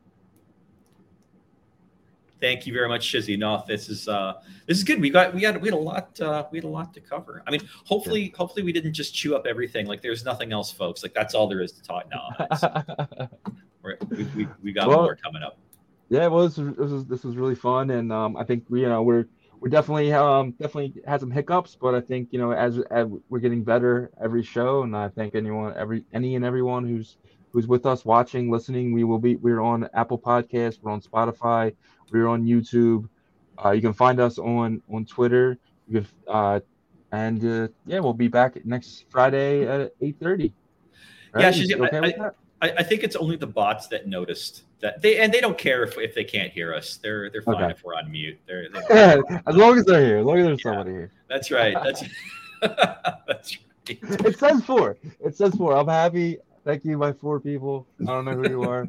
Thank you very much, Shizzy. No, this is uh, this is good. We got we had we had a lot uh, we had a lot to cover. I mean, hopefully, yeah. hopefully we didn't just chew up everything. Like, there's nothing else, folks. Like, that's all there is to talk now. we, we we got well, more coming up. Yeah, well, this was, this was this was really fun, and um, I think you know we're. We definitely um definitely had some hiccups, but I think you know as, as we're getting better every show, and I thank anyone every any and everyone who's who's with us, watching, listening. We will be we're on Apple Podcasts, we're on Spotify, we're on YouTube. Uh, you can find us on on Twitter. You can, uh, and uh, yeah, we'll be back next Friday at eight thirty. Right? Yeah, she's okay I, with that? I, I think it's only the bots that noticed that they and they don't care if, if they can't hear us. They're they're fine okay. if we're on mute. They're, they're yeah, on as long as they're here, as long as there's yeah, somebody here. That's right. That's that's right. It says four. It says four. I'm happy. Thank you, my four people. I don't know who you are.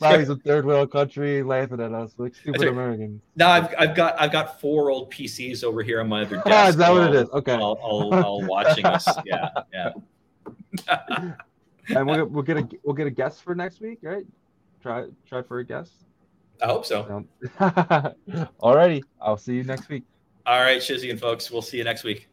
Now he's a third world country laughing at us like stupid right. Americans. No, I've I've got I've got four old P Cs over here on my other desk. Ah, is that all, what it is? Okay. All, all, all watching us. Yeah, yeah. And we'll we'll get a we'll get a guest for next week, right? Try try for a guest. I hope so. All righty, I'll see you next week. All right, Shizzy and folks, we'll see you next week.